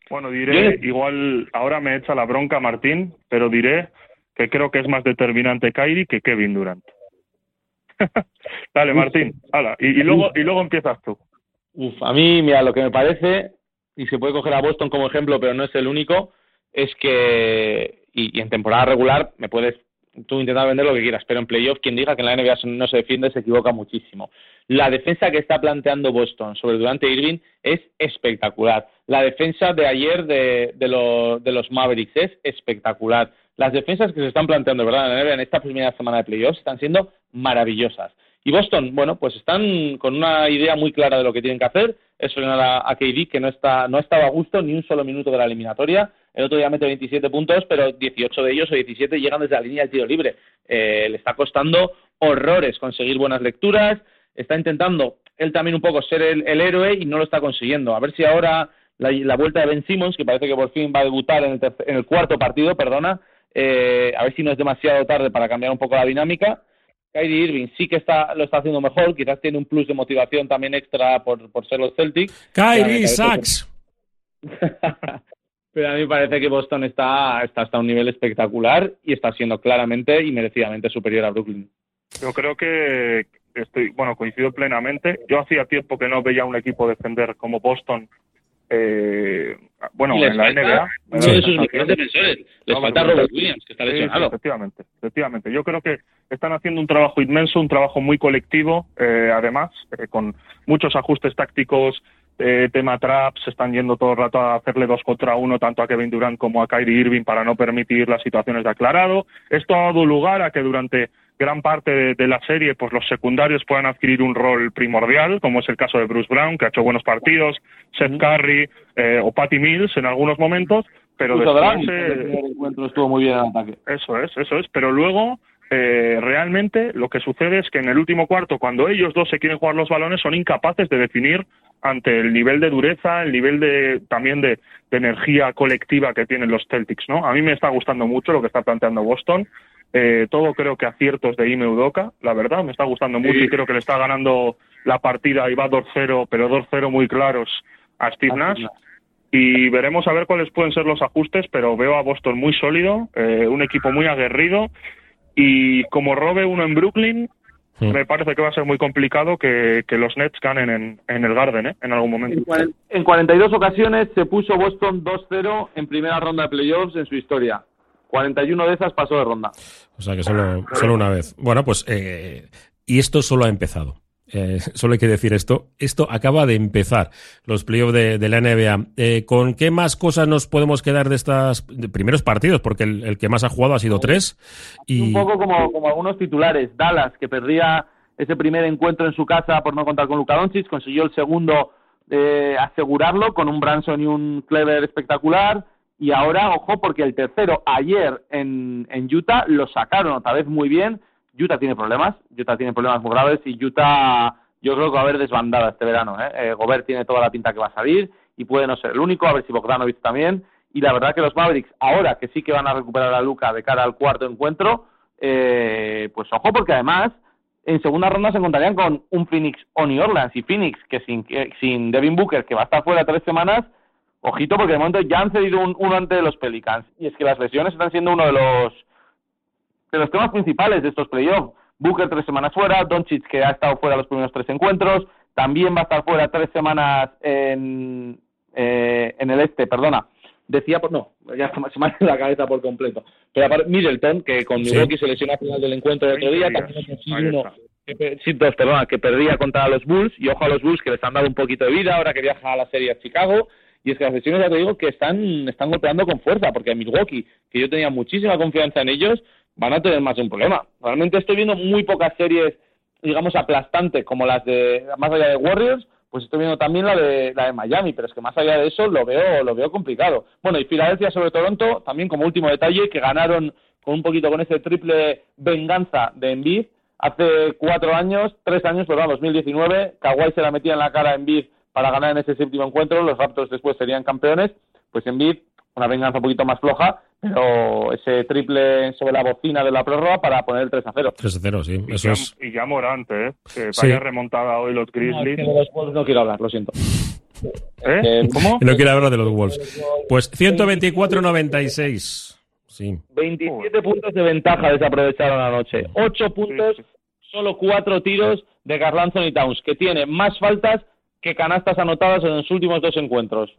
Bueno, diré, ¿sí? Igual ahora me echa la bronca Martín, pero diré que creo que es más determinante Kyrie que Kevin Durant. Dale, Martín, hala, y, y luego y luego empiezas tú. Uf, a mí, mira, lo que me parece, y se puede coger a Boston como ejemplo, pero no es el único, es que, y, y en temporada regular me puedes... Tú intentas vender lo que quieras, pero en playoff, quien diga que en la N B A no se defiende se equivoca muchísimo. La defensa que está planteando Boston sobre Durant e Irving es espectacular. La defensa de ayer de, de, lo, de los Mavericks es espectacular. Las defensas que se están planteando, ¿verdad?, en la N B A en esta primera semana de playoffs están siendo maravillosas. Y Boston, bueno, pues están con una idea muy clara de lo que tienen que hacer. Es frenar a, a K D, que no está no estaba a gusto ni un solo minuto de la eliminatoria. El otro día mete veintisiete puntos, pero dieciocho de ellos o diecisiete llegan desde la línea del tiro libre. Eh, le está costando horrores conseguir buenas lecturas. Está intentando él también un poco ser el, el héroe y no lo está consiguiendo. A ver si ahora la, la vuelta de Ben Simmons, que parece que por fin va a debutar en el, tercer, en el cuarto partido, perdona, eh, a ver si no es demasiado tarde para cambiar un poco la dinámica. Kyrie Irving sí que está lo está haciendo mejor, quizás tiene un plus de motivación también extra por, por ser los Celtics. Kyrie Sacks. Pero a mí me parece que Boston está, está hasta un nivel espectacular y está siendo claramente y merecidamente superior a Brooklyn. Yo creo que estoy, bueno, coincido plenamente. Yo hacía tiempo que no veía un equipo defender como Boston. Eh, bueno, en la N B A. Uno de sus mejores defensores. Les falta Robert Williams, que está lesionado. Efectivamente, efectivamente. Yo creo que están haciendo un trabajo inmenso, un trabajo muy colectivo, eh, además, eh, con muchos ajustes tácticos, eh, tema traps, se están yendo todo el rato a hacerle dos contra uno, tanto a Kevin Durant como a Kyrie Irving, para no permitir las situaciones de aclarado. Esto ha dado lugar a que durante gran parte de, de la serie, pues los secundarios puedan adquirir un rol primordial, como es el caso de Bruce Brown, que ha hecho buenos partidos, Seth Curry eh, o Patty Mills en algunos momentos, pero Uso después... Eh, el primer encuentro estuvo muy bien al ataque. Eso es, eso es, pero luego eh, realmente lo que sucede es que en el último cuarto, cuando ellos dos se quieren jugar los balones, son incapaces de definir ante el nivel de dureza, el nivel de también de, de energía colectiva que tienen los Celtics, ¿no? A mí me está gustando mucho lo que está planteando Boston. Eh, todo creo que aciertos de Ime Udoka, la verdad, me está gustando mucho y creo que le está ganando la partida y va dos cero, pero dos cero muy claros a Steve Nash. Y veremos a ver cuáles pueden ser los ajustes, pero veo a Boston muy sólido, eh, un equipo muy aguerrido y como robe uno en Brooklyn, sí, me parece que va a ser muy complicado que, que los Nets ganen en, en el Garden, ¿eh?, en algún momento. En cuarenta y dos ocasiones se puso Boston dos cero en primera ronda de playoffs en su historia. cuarenta y uno de esas pasó de ronda. O sea que solo, solo una vez. Bueno, pues eh, y esto solo ha empezado. Eh, solo hay que decir esto. Esto acaba de empezar, los playoffs de, de la N B A. Eh, ¿Con qué más cosas nos podemos quedar de estos primeros partidos? Porque el, el que más ha jugado ha sido tres. Y... Un poco como, como algunos titulares. Dallas, que perdía ese primer encuentro en su casa por no contar con Luka Doncic, consiguió el segundo eh, asegurarlo con un Branson y un Clever espectacular. Y ahora, ojo, porque el tercero ayer en, en Utah lo sacaron otra vez muy bien. Utah tiene problemas, Utah tiene problemas muy graves y Utah yo creo que va a haber desbandada este verano, ¿eh? eh Gobert tiene toda la pinta que va a salir y puede no ser el único, a ver si Bogdanovic también. Y la verdad que los Mavericks, ahora que sí que van a recuperar a Luka de cara al cuarto encuentro, eh, pues ojo, porque además en segunda ronda se encontrarían con un Phoenix o New Orleans, y Phoenix que sin, eh, sin Devin Booker, que va a estar fuera tres semanas, ojito, porque de momento ya han cedido un, uno ante los Pelicans, y es que las lesiones están siendo uno de los de los temas principales de estos playoffs. Booker tres semanas fuera, Doncic, que ha estado fuera los primeros tres encuentros, también va a estar fuera tres semanas en, eh, en el este, perdona, decía, por, no, ya se me ha ido la cabeza por completo, pero aparte Middleton, que con Milwaukee sí. se lesionó al final del encuentro del otro día, también consiguió uno, que, sí, dos, perdona, que perdía contra los Bulls, y ojo a los Bulls que les han dado un poquito de vida, ahora que viaja a la serie a Chicago. Y es que las lesiones, ya te digo, que están, están golpeando con fuerza, porque Milwaukee, que yo tenía muchísima confianza en ellos, van a tener más un problema. Realmente estoy viendo muy pocas series, digamos, aplastantes, como las de, más allá de Warriors, pues estoy viendo también la de la de Miami, pero es que más allá de eso lo veo lo veo complicado. Bueno, y Filadelfia sobre Toronto, también como último detalle, que ganaron con un poquito con ese triple venganza de Embiid hace cuatro años, tres años, perdón, dos mil diecinueve, Kawhi se la metía en la cara a Embiid para ganar en ese séptimo encuentro, los Raptors después serían campeones, pues Embiid, una venganza un poquito más floja, pero ese triple sobre la bocina de la prórroga para poner el tres a cero. tres a cero, sí. Eso y, ya, es... y ya Morante, ¿eh? Que sí. Vaya remontada hoy los Grizzlies. No, es que de los Wolves no quiero hablar, lo siento. ¿Eh? Eh, ¿Cómo? No quiero hablar de los Wolves. Pues ciento veinticuatro a noventa y seis. Sí. veintisiete puntos de ventaja desaprovecharon anoche. ocho puntos, sí, sí. Solo cuatro tiros de Karl Anthony Towns, que tiene más faltas que canastas anotadas en los últimos dos encuentros.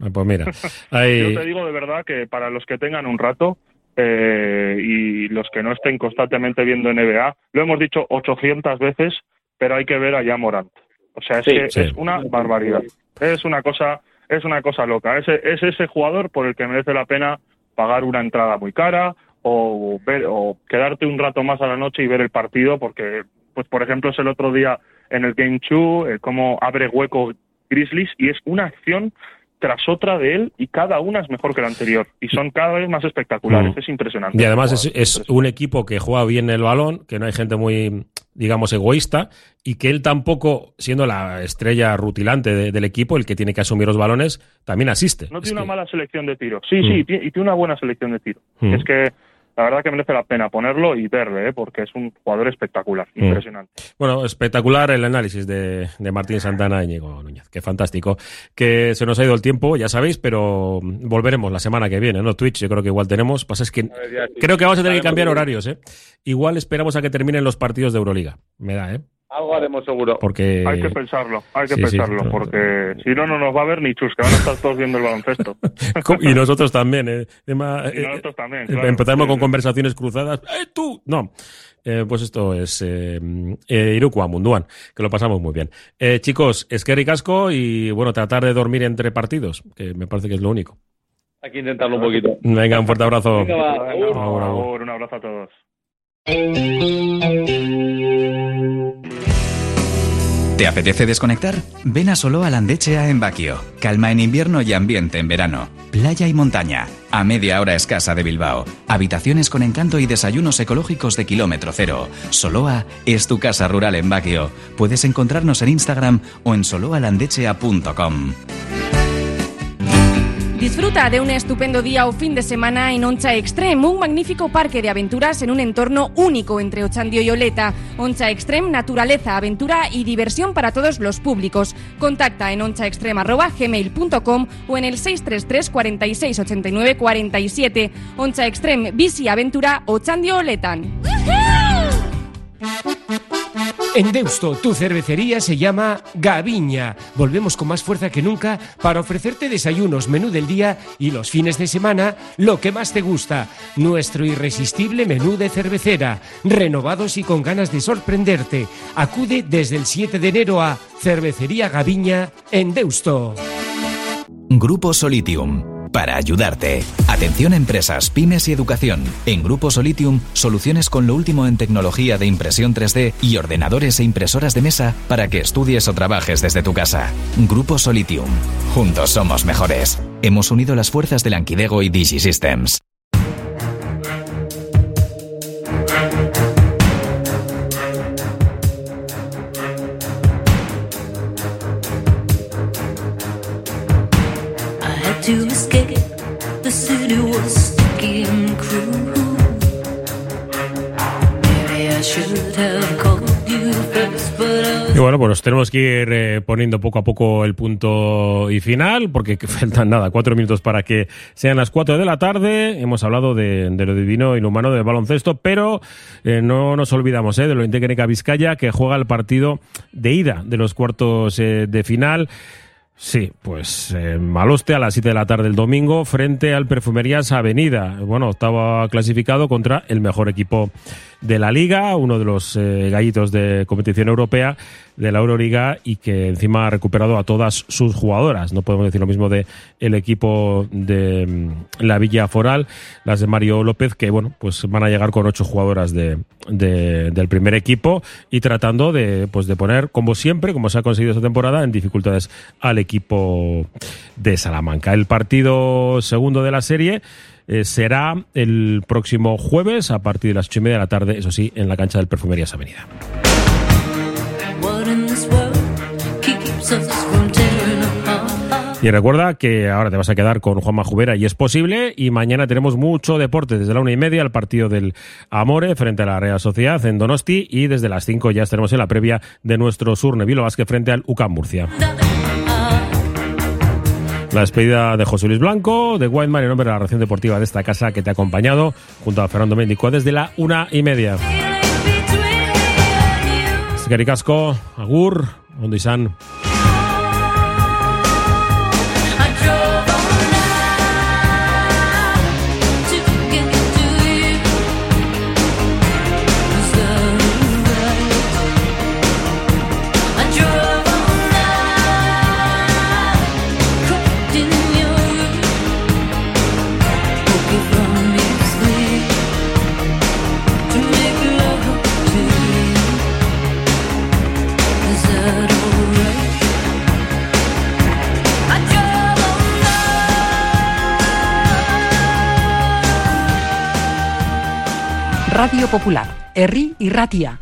Pues mira, ahí... Yo te digo de verdad que para los que tengan un rato eh, y los que no estén constantemente viendo N B A, lo hemos dicho ochocientas veces, pero hay que ver a Ja Morant. O sea, es sí, que sí. es una barbaridad. Es una cosa, es una cosa loca. Es, es ese jugador por el que merece la pena pagar una entrada muy cara o, ver, o quedarte un rato más a la noche y ver el partido, porque, pues por ejemplo, es el otro día en el Game dos, eh, cómo abre hueco Grizzlies, y es una acción tras otra de él, y cada una es mejor que la anterior, y son cada vez más espectaculares. Mm. Es impresionante. Y además es, es un equipo que juega bien el balón, que no hay gente muy, digamos, egoísta, y que él tampoco, siendo la estrella rutilante de, del equipo, el que tiene que asumir los balones, también asiste. No es tiene que... una mala selección de tiro. Sí, mm. sí, y tiene una buena selección de tiro. Mm. Es que la verdad que merece la pena ponerlo y verle, ¿eh? Porque es un jugador espectacular, mm. impresionante. Bueno, espectacular el análisis de, de Martín Santana y Íñigo Núñez. Qué fantástico. Que se nos ha ido el tiempo, ya sabéis, pero volveremos la semana que viene, ¿no? Twitch yo creo que igual tenemos. Pasa es que ver, ya, sí. creo que vamos a tener que cambiar horarios, ¿eh? Igual esperamos a que terminen los partidos de Euroliga. Me da, ¿eh? Algo haremos seguro. Porque... Hay que pensarlo, hay que sí, pensarlo, sí, sí, porque no, si no, no nos va a ver ni chus, que van a estar todos viendo el baloncesto. Y nosotros también, ¿eh? Emma, y nosotros eh, también, claro. Empezamos sí, con sí. conversaciones cruzadas. ¡Eh, tú! No. Eh, pues esto es eh, eh, Iruko Munduan, que lo pasamos muy bien. Eh, chicos, eskerrik asko y, bueno, tratar de dormir entre partidos, que me parece que es lo único. Hay que intentarlo un poquito. Venga, un fuerte abrazo. Venga, va. Venga, por favor, un abrazo a todos. ¿Te apetece desconectar? Ven a Soloa Landetxea en Bakio. Calma en invierno y ambiente en verano. Playa y montaña. A media hora escasa de Bilbao. Habitaciones con encanto y desayunos ecológicos de kilómetro cero. Soloa es tu casa rural en Bakio. Puedes encontrarnos en Instagram o en soloalandetxea punto com. Disfruta de un estupendo día o fin de semana en Ontxa Extreme, un magnífico parque de aventuras en un entorno único entre Ochandio y Oleta. Ontxa Extreme, naturaleza, aventura y diversión para todos los públicos. Contacta en ontxa extreme arroba gmail punto com o en el seis tres tres cuatro seis ocho nueve cuatro siete. Ontxa Extreme, bici, aventura, Ochandio, Oletan. ¡Woohoo! En Deusto, tu cervecería se llama Gaviña. Volvemos con más fuerza que nunca para ofrecerte desayunos, menú del día y los fines de semana, lo que más te gusta. Nuestro irresistible menú de cervecera, renovados y con ganas de sorprenderte. Acude desde el siete de enero a Cervecería Gaviña en Deusto. Grupo Solitium. Para ayudarte. Atención empresas, pymes y educación. En Grupo Solitium, soluciones con lo último en tecnología de impresión tres D y ordenadores e impresoras de mesa para que estudies o trabajes desde tu casa. Grupo Solitium. Juntos somos mejores. Hemos unido las fuerzas de Lankidego y DigiSystems. To escape, the city was sticky and cruel. Maybe I should have called you first, but I... Y bueno, pues nos tenemos que ir eh, poniendo poco a poco el punto y final, porque faltan nada, cuatro minutos para que sean las cuatro de la tarde. Hemos hablado de, de lo divino y lo humano del baloncesto, pero eh, no nos olvidamos eh, de lo Integreka Vizcaya, que juega el partido de ida de los cuartos eh, de final. Sí, pues eh, Maloste a las siete de la tarde el domingo frente al Perfumerías Avenida. Bueno, octavo clasificado contra el mejor equipo de la Liga, uno de los eh, gallitos de competición europea de la Euroliga y que encima ha recuperado a todas sus jugadoras. No podemos decir lo mismo de el equipo de la Villa Foral, las de Mario López, que bueno, pues van a llegar con ocho jugadoras de, de del primer equipo y tratando de pues de poner, como siempre, como se ha conseguido esta temporada, en dificultades al equipo de Salamanca. El partido segundo de la serie eh, será el próximo jueves a partir de las ocho y media de la tarde, eso sí, en la cancha del Perfumerías Avenida. Y recuerda que ahora te vas a quedar con Juanma Jubera y es posible, y mañana tenemos mucho deporte desde la una y media el partido del Amore frente a la Real Sociedad en Donosti, y desde las cinco ya estaremos en la previa de nuestro Surne Bilbao Basket frente al U C A M Murcia. La despedida de José Luis Blanco, de Weizmann, en nombre de la redacción deportiva de esta casa que te ha acompañado junto a Fernando Mendicoa desde la una y media. Eskerrik asko, agur, ondo izan. Radio Popular, Herri Irratia.